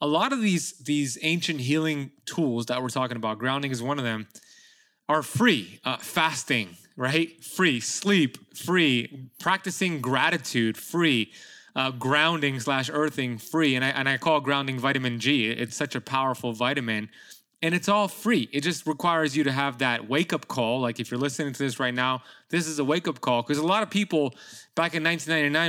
a lot of these ancient healing tools that we're talking about, grounding is one of them, are free. Fasting, right? Free. Sleep, free. Practicing gratitude, free. Grounding / earthing, free. And I call grounding vitamin G. It's such a powerful vitamin. And it's all free. It just requires you to have that wake-up call. Like if you're listening to this right now, this is a wake-up call. Because a lot of people back in 1999,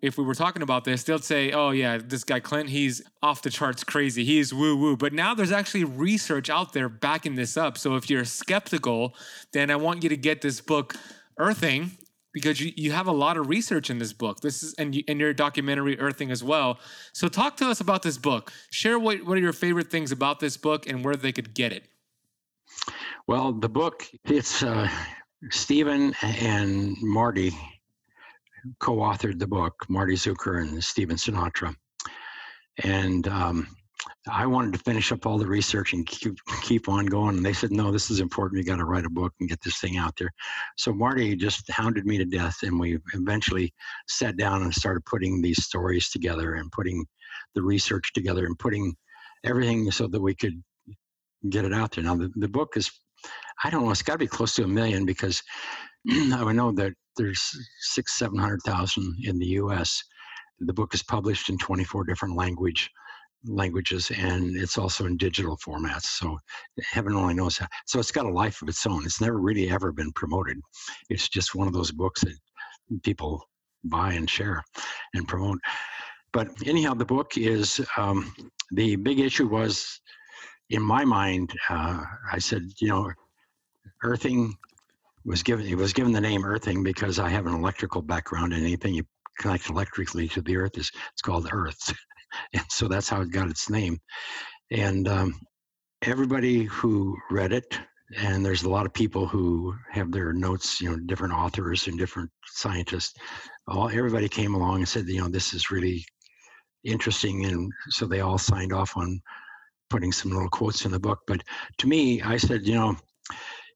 if we were talking about this, they'll say, oh yeah, this guy Clint, he's off the charts crazy. He's woo-woo. But now there's actually research out there backing this up. So if you're skeptical, then I want you to get this book, Earthing, because you have a lot of research in this book. This is and your documentary Earthing as well. So talk to us about this book. Share what are your favorite things about this book and where they could get it. Well, the book, it's Stephen and Marty co-authored the book, Marty Zucker and Stephen Sinatra. And I wanted to finish up all the research and keep on going. And they said, no, this is important. You got to write a book and get this thing out there. So Marty just hounded me to death. And we eventually sat down and started putting these stories together and putting the research together and putting everything so that we could get it out there. Now, the book is, I don't know, it's got to be close to 1 million because I know that there's 700,000 in the U.S. The book is published in 24 different languages, and it's also in digital formats, so heaven only knows how. So it's got a life of its own. It's never really ever been promoted. It's just one of those books that people buy and share and promote. But anyhow, the book is, the big issue was, in my mind, I said, Earthing was given the name Earthing because I have an electrical background, and anything you connect electrically to the earth it's called Earth. And so that's how it got its name. And everybody who read it, and there's a lot of people who have their notes, you know, different authors and different scientists, everybody came along and said, you know, this is really interesting. And so they all signed off on putting some little quotes in the book. But to me, I said, you know,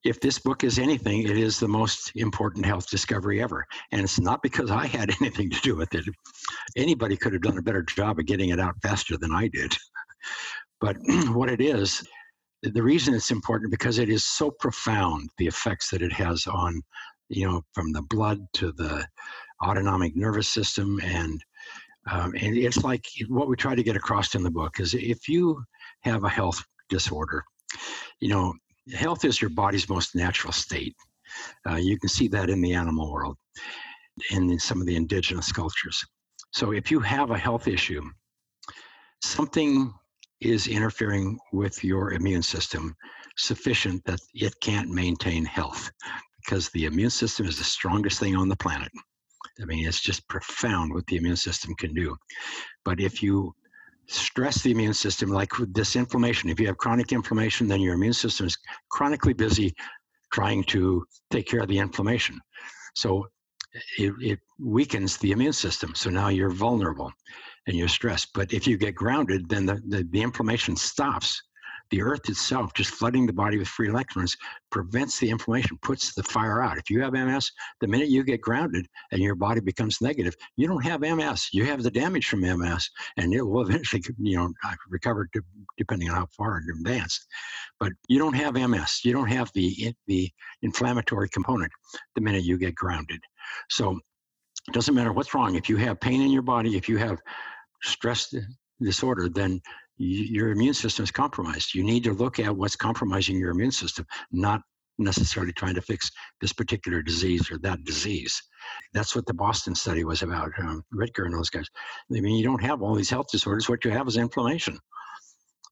if this book is anything, it is the most important health discovery ever. And it's not because I had anything to do with it. Anybody could have done a better job of getting it out faster than I did. But what it is, the reason it's important, because it is so profound, the effects that it has on, you know, from the blood to the autonomic nervous system. And it's like what we try to get across in the book is if you have a health disorder, you know, health is your body's most natural state. You can see that in the animal world and in some of the indigenous cultures. So if you have a health issue, something is interfering with your immune system sufficient that it can't maintain health, because the immune system is the strongest thing on the planet. I mean, it's just profound what the immune system can do. But if you stress the immune system, like with this inflammation, if you have chronic inflammation, then your immune system is chronically busy trying to take care of the inflammation. So it weakens the immune system. So now you're vulnerable and you're stressed. But if you get grounded, then the inflammation stops. The earth itself, just flooding the body with free electrons, prevents the inflammation, puts the fire out. If you have MS, the minute you get grounded and your body becomes negative, you don't have MS. You have the damage from MS, and it will eventually, you know, recover depending on how far advanced. But you don't have MS. You don't have the inflammatory component the minute you get grounded. So it doesn't matter what's wrong. If you have pain in your body, if you have stress disorder, then your immune system is compromised. You need to look at what's compromising your immune system, not necessarily trying to fix this particular disease or that disease. That's what the Boston study was about, Ridger and those guys. I mean, you don't have all these health disorders. What you have is inflammation.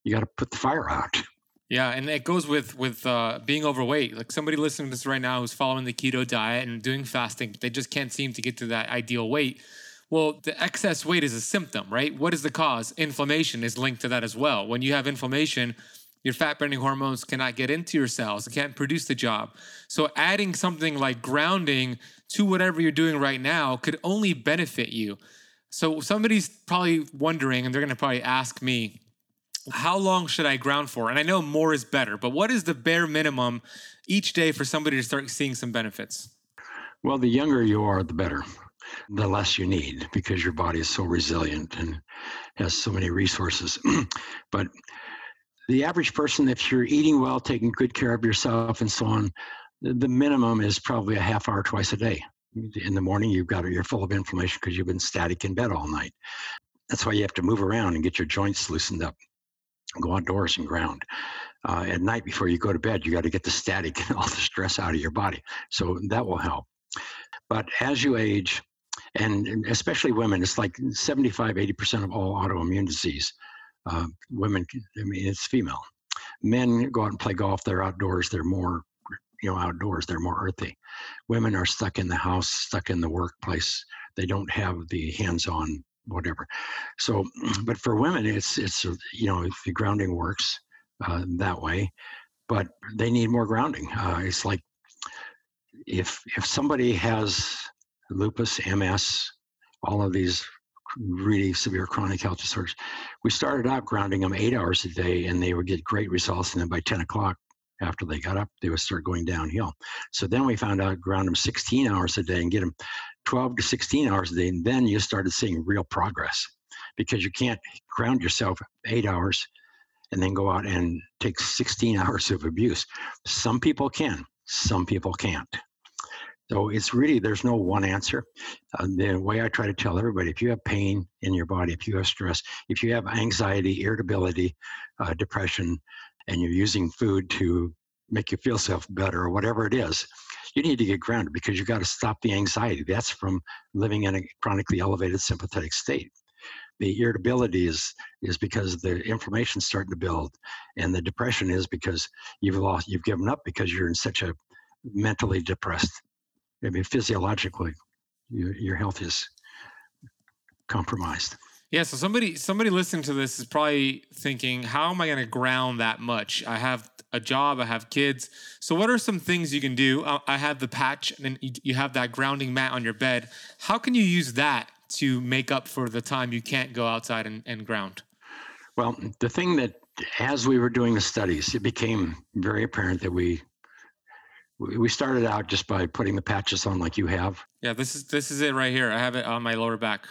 You got to put the fire out. Yeah, and it goes with being overweight. Like somebody listening to this right now who's following the keto diet and doing fasting, they just can't seem to get to that ideal weight. Well, the excess weight is a symptom, right? What is the cause? Inflammation is linked to that as well. When you have inflammation, your fat-burning hormones cannot get into your cells. It can't produce the job. So adding something like grounding to whatever you're doing right now could only benefit you. So somebody's probably wondering, and they're going to probably ask me, how long should I ground for? And I know more is better, but what is the bare minimum each day for somebody to start seeing some benefits? Well, the younger you are, the better. The less you need, because your body is so resilient and has so many resources. But the average person, if you're eating well, taking good care of yourself and so on, the minimum is probably a half hour twice a day. In the morning, you're full of inflammation because you've been static in bed all night. That's why you have to move around and get your joints loosened up. Go outdoors and ground. At night before you go to bed, you got to get the static and all the stress out of your body. So that will help. But as you age, and especially women, it's like 75, 80% of all autoimmune disease. Women, I mean, it's female. Men go out and play golf. They're outdoors. They're more, you know, outdoors. They're more earthy. Women are stuck in the house, stuck in the workplace. They don't have the hands-on whatever. So, but for women, it's you know, if the grounding works that way, but they need more grounding. It's like if somebody has lupus, MS, all of these really severe chronic health disorders. We started out grounding them 8 hours a day, and they would get great results. And then by 10 o'clock, after they got up, they would start going downhill. So then we found out ground them 16 hours a day and get them 12 to 16 hours a day. And then you started seeing real progress, because you can't ground yourself 8 hours and then go out and take 16 hours of abuse. Some people can, some people can't. So it's really, there's no one answer. The way I try to tell everybody, if you have pain in your body, if you have stress, if you have anxiety, irritability, depression, and you're using food to make you feel self better or whatever it is, you need to get grounded, because you got to stop the anxiety. That's from living in a chronically elevated sympathetic state. The irritability is because the inflammation's starting to build, and the depression is because you've given up, because you're in such a mentally depressed. I mean, physiologically, your health is compromised. Yeah, so somebody listening to this is probably thinking, how am I going to ground that much? I have a job, I have kids. So what are some things you can do? I have the patch, and then you have that grounding mat on your bed. How can you use that to make up for the time you can't go outside and ground? Well, the thing that, as we were doing the studies, it became very apparent that we started out just by putting the patches on like you have. Yeah, this is it right here. I have it on my lower back.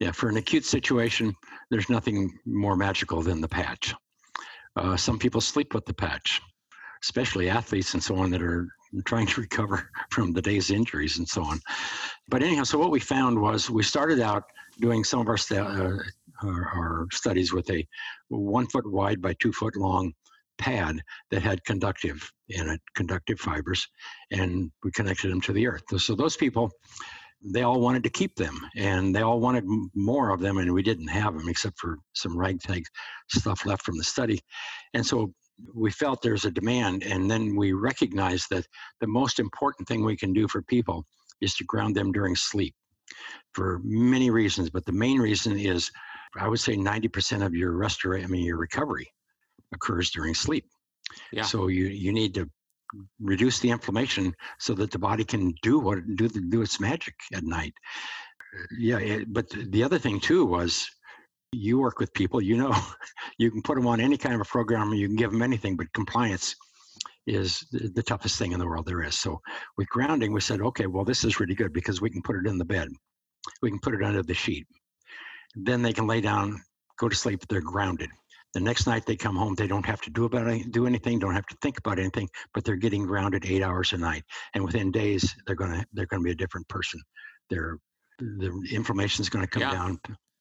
Yeah, for an acute situation, there's nothing more magical than the patch. Some people sleep with the patch, especially athletes and so on that are trying to recover from the day's injuries and so on. But anyhow, so what we found was we started out doing some of our studies with a 1 foot wide by 2 foot long pad that had conductive in it, conductive fibers, and we connected them to the earth. So those people, they all wanted to keep them, and they all wanted more of them, and we didn't have them except for some ragtag stuff left from the study. And so we felt there's a demand, and then we recognized that the most important thing we can do for people is to ground them during sleep for many reasons. But the main reason is, I would say 90% of your your recovery occurs during sleep. Yeah. So you need to reduce the inflammation so that the body can do its magic at night. Yeah, but the other thing too was, you work with people, you can put them on any kind of a program, you can give them anything, but compliance is the toughest thing in the world there is. So with grounding, we said, okay, well, this is really good because we can put it in the bed. We can put it under the sheet. Then they can lay down, go to sleep, they're grounded. The next night they come home, they don't have to do anything, don't have to think about anything, but they're getting grounded 8 hours a night. And within days, they're gonna be a different person. The inflammation's gonna come down.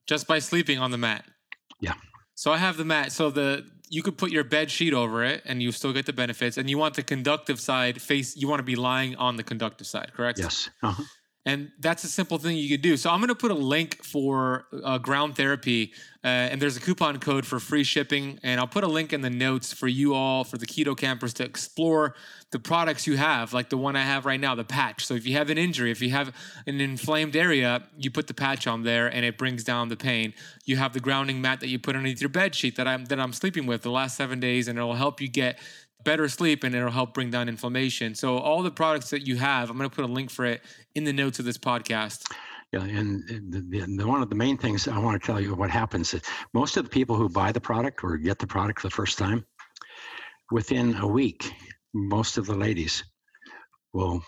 Just by sleeping on the mat. Yeah. So I have the mat. So you could put your bed sheet over it and you still get the benefits. And you want the conductive side you want to be lying on the conductive side, correct? Yes. Uh-huh. And that's a simple thing you could do. So I'm going to put a link for Ground Therapy, and there's a coupon code for free shipping. And I'll put a link in the notes for you all, for the keto campers, to explore the products you have, like the one I have right now, the patch. So if you have an injury, if you have an inflamed area, you put the patch on there and it brings down the pain. You have the grounding mat that you put underneath your bed sheet that I'm sleeping with the last 7 days, and it'll help you get better sleep, and it'll help bring down inflammation. So all the products that you have, I'm going to put a link for it in the notes of this podcast. Yeah, and one of the main things I want to tell you what happens is most of the people who buy the product or get the product the first time, within a week, most of the ladies will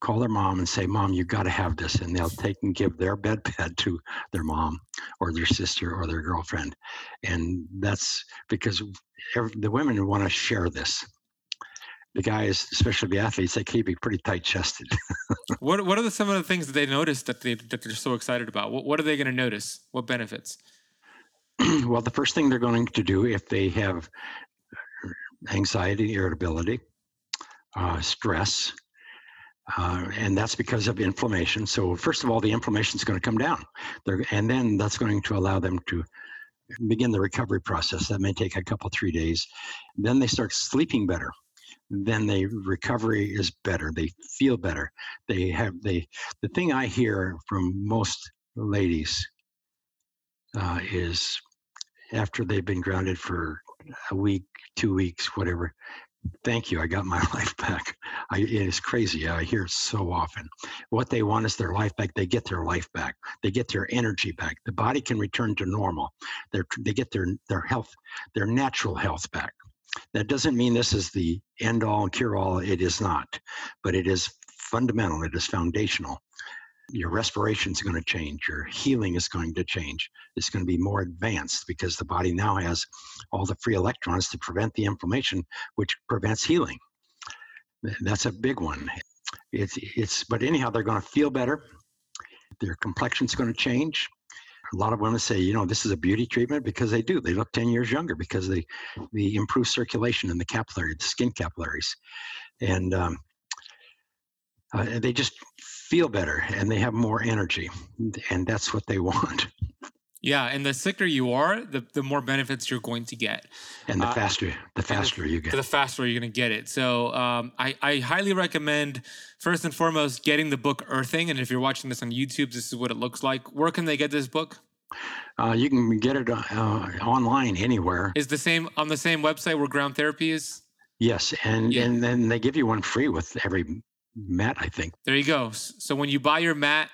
call their mom and say, Mom, you got to have this. And they'll take and give their bed pad to their mom or their sister or their girlfriend. And that's because the women want to share this. The guys, especially the athletes, they can be pretty tight-chested. What are some of the things that they notice that they're so excited about? What are they going to notice? What benefits? Well, the first thing they're going to do if they have anxiety, irritability, stress, and that's because of inflammation. So first of all, the inflammation is going to come down, and then that's going to allow them to begin the recovery process. That may take a couple, 3 days. Then they start sleeping better. Then the recovery is better. They feel better. The thing I hear from most ladies is after they've been grounded for a week, 2 weeks, whatever, thank you, I got my life back. It is crazy. I hear it so often. What they want is their life back. They get their life back. They get their energy back. The body can return to normal. They get their health, their natural health back. That doesn't mean this is the end-all, cure-all. It is not. But it is fundamental. It is foundational. Your respiration is going to change. Your healing is going to change. It's going to be more advanced because the body now has all the free electrons to prevent the inflammation, which prevents healing. That's a big one. But anyhow, they're going to feel better. Their complexion's going to change. A lot of women say, this is a beauty treatment, because they do. They look 10 years younger because they improve circulation in the capillary, the skin capillaries. And they just feel better, and they have more energy, and that's what they want. Yeah, and the sicker you are, the more benefits you're going to get, and the faster you're going to get it. So I highly recommend, first and foremost, getting the book Earthing. And if you're watching this on YouTube, this is what it looks like. Where can they get this book? You can get it online anywhere. Is the same on the same website where Ground Therapy is? Yes, and then they give you one free with every mat, I think. There you go. So when you buy your mat,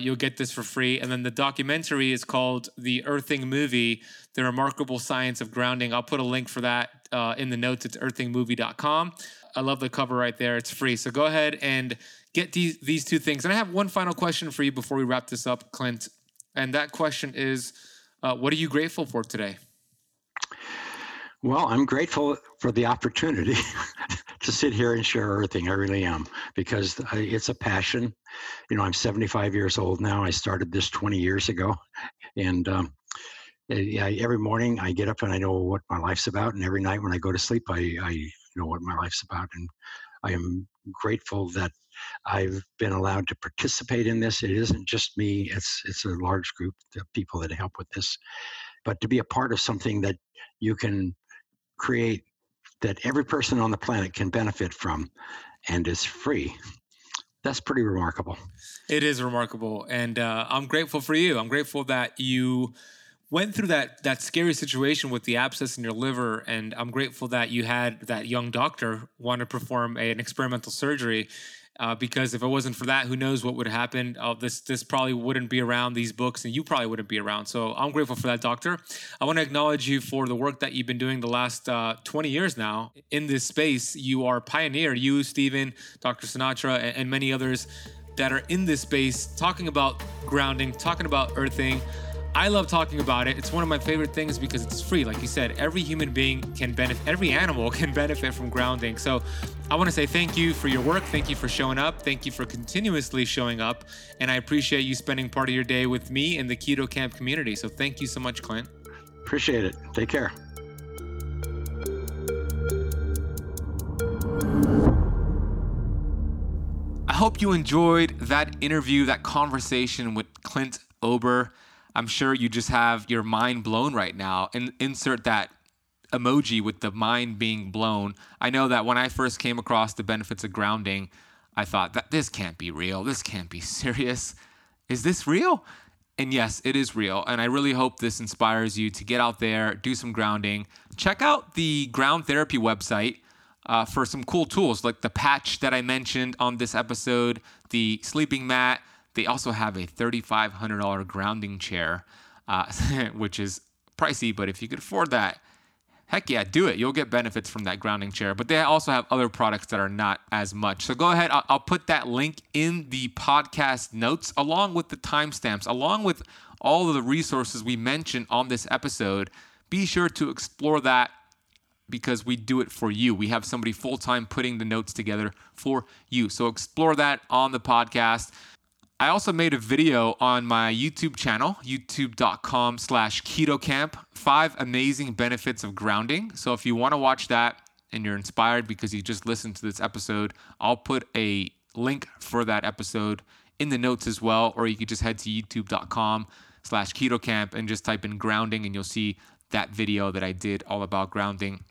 you'll get this for free. And then the documentary is called The Earthing Movie, The Remarkable Science of Grounding. I'll put a link for that in the notes. It's earthingmovie.com. I love the cover right there. It's free. So go ahead and get these two things. And I have one final question for you before we wrap this up, Clint. And that question is, what are you grateful for today? Well, I'm grateful for the opportunity to sit here and share earthing. I really am, because it's a passion. You know, I'm 75 years old now. I started this 20 years ago. And every morning I get up and I know what my life's about. And every night when I go to sleep, I know what my life's about. And I am grateful that I've been allowed to participate in this. It isn't just me. It's a large group of people that help with this. But to be a part of something that you can create that every person on the planet can benefit from and is free, that's pretty remarkable. It is remarkable. And I'm grateful for you. I'm grateful that you went through that scary situation with the abscess in your liver. And I'm grateful that you had that young doctor want to perform an experimental surgery. Because if it wasn't for that, who knows what would happen? This probably wouldn't be around, these books, and you probably wouldn't be around. So I'm grateful for that, doctor. I want to acknowledge you for the work that you've been doing the last 20 years now in this space. You are a pioneer. You, Stephen, Dr. Sinatra, and many others that are in this space talking about grounding, talking about earthing. I love talking about it. It's one of my favorite things because it's free. Like you said, every human being can benefit, every animal can benefit from grounding. So I want to say thank you for your work. Thank you for showing up. Thank you for continuously showing up. And I appreciate you spending part of your day with me and the Keto Camp community. So thank you so much, Clint. Appreciate it. Take care. I hope you enjoyed that interview, that conversation with Clint Ober. I'm sure you just have your mind blown right now, and insert that emoji with the mind being blown. I know that when I first came across the benefits of grounding, I thought that this can't be real. This can't be serious. Is this real? And yes, it is real. And I really hope this inspires you to get out there, do some grounding. Check out the Ground Therapy website for some cool tools like the patch that I mentioned on this episode, the sleeping mat. They also have a $3,500 grounding chair, which is pricey, but if you could afford that, heck yeah, do it. You'll get benefits from that grounding chair. But they also have other products that are not as much. So go ahead. I'll put that link in the podcast notes along with the timestamps, along with all of the resources we mentioned on this episode. Be sure to explore that, because we do it for you. We have somebody full-time putting the notes together for you. So explore that on the podcast. I also made a video on my YouTube channel, youtube.com/KetoCamp, 5 amazing benefits of grounding. So if you want to watch that and you're inspired because you just listened to this episode, I'll put a link for that episode in the notes as well. Or you could just head to youtube.com/KetoCamp and just type in grounding and you'll see that video that I did all about grounding.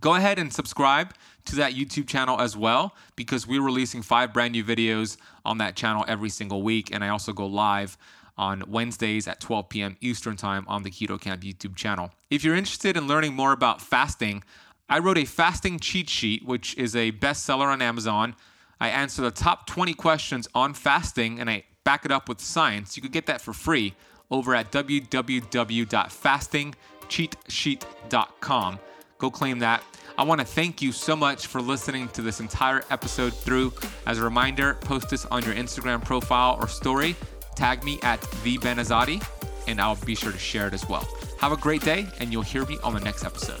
Go ahead and subscribe to that YouTube channel as well, because we're releasing 5 brand new videos on that channel every single week. And I also go live on Wednesdays at 12 p.m. Eastern Time on the Keto Camp YouTube channel. If you're interested in learning more about fasting, I wrote a fasting cheat sheet, which is a bestseller on Amazon. I answer the top 20 questions on fasting and I back it up with science. You can get that for free over at www.fastingcheatsheet.com. Go claim that. I want to thank you so much for listening to this entire episode through. As a reminder, post this on your Instagram profile or story. Tag me at thebenazadi, and I'll be sure to share it as well. Have a great day, and you'll hear me on the next episode.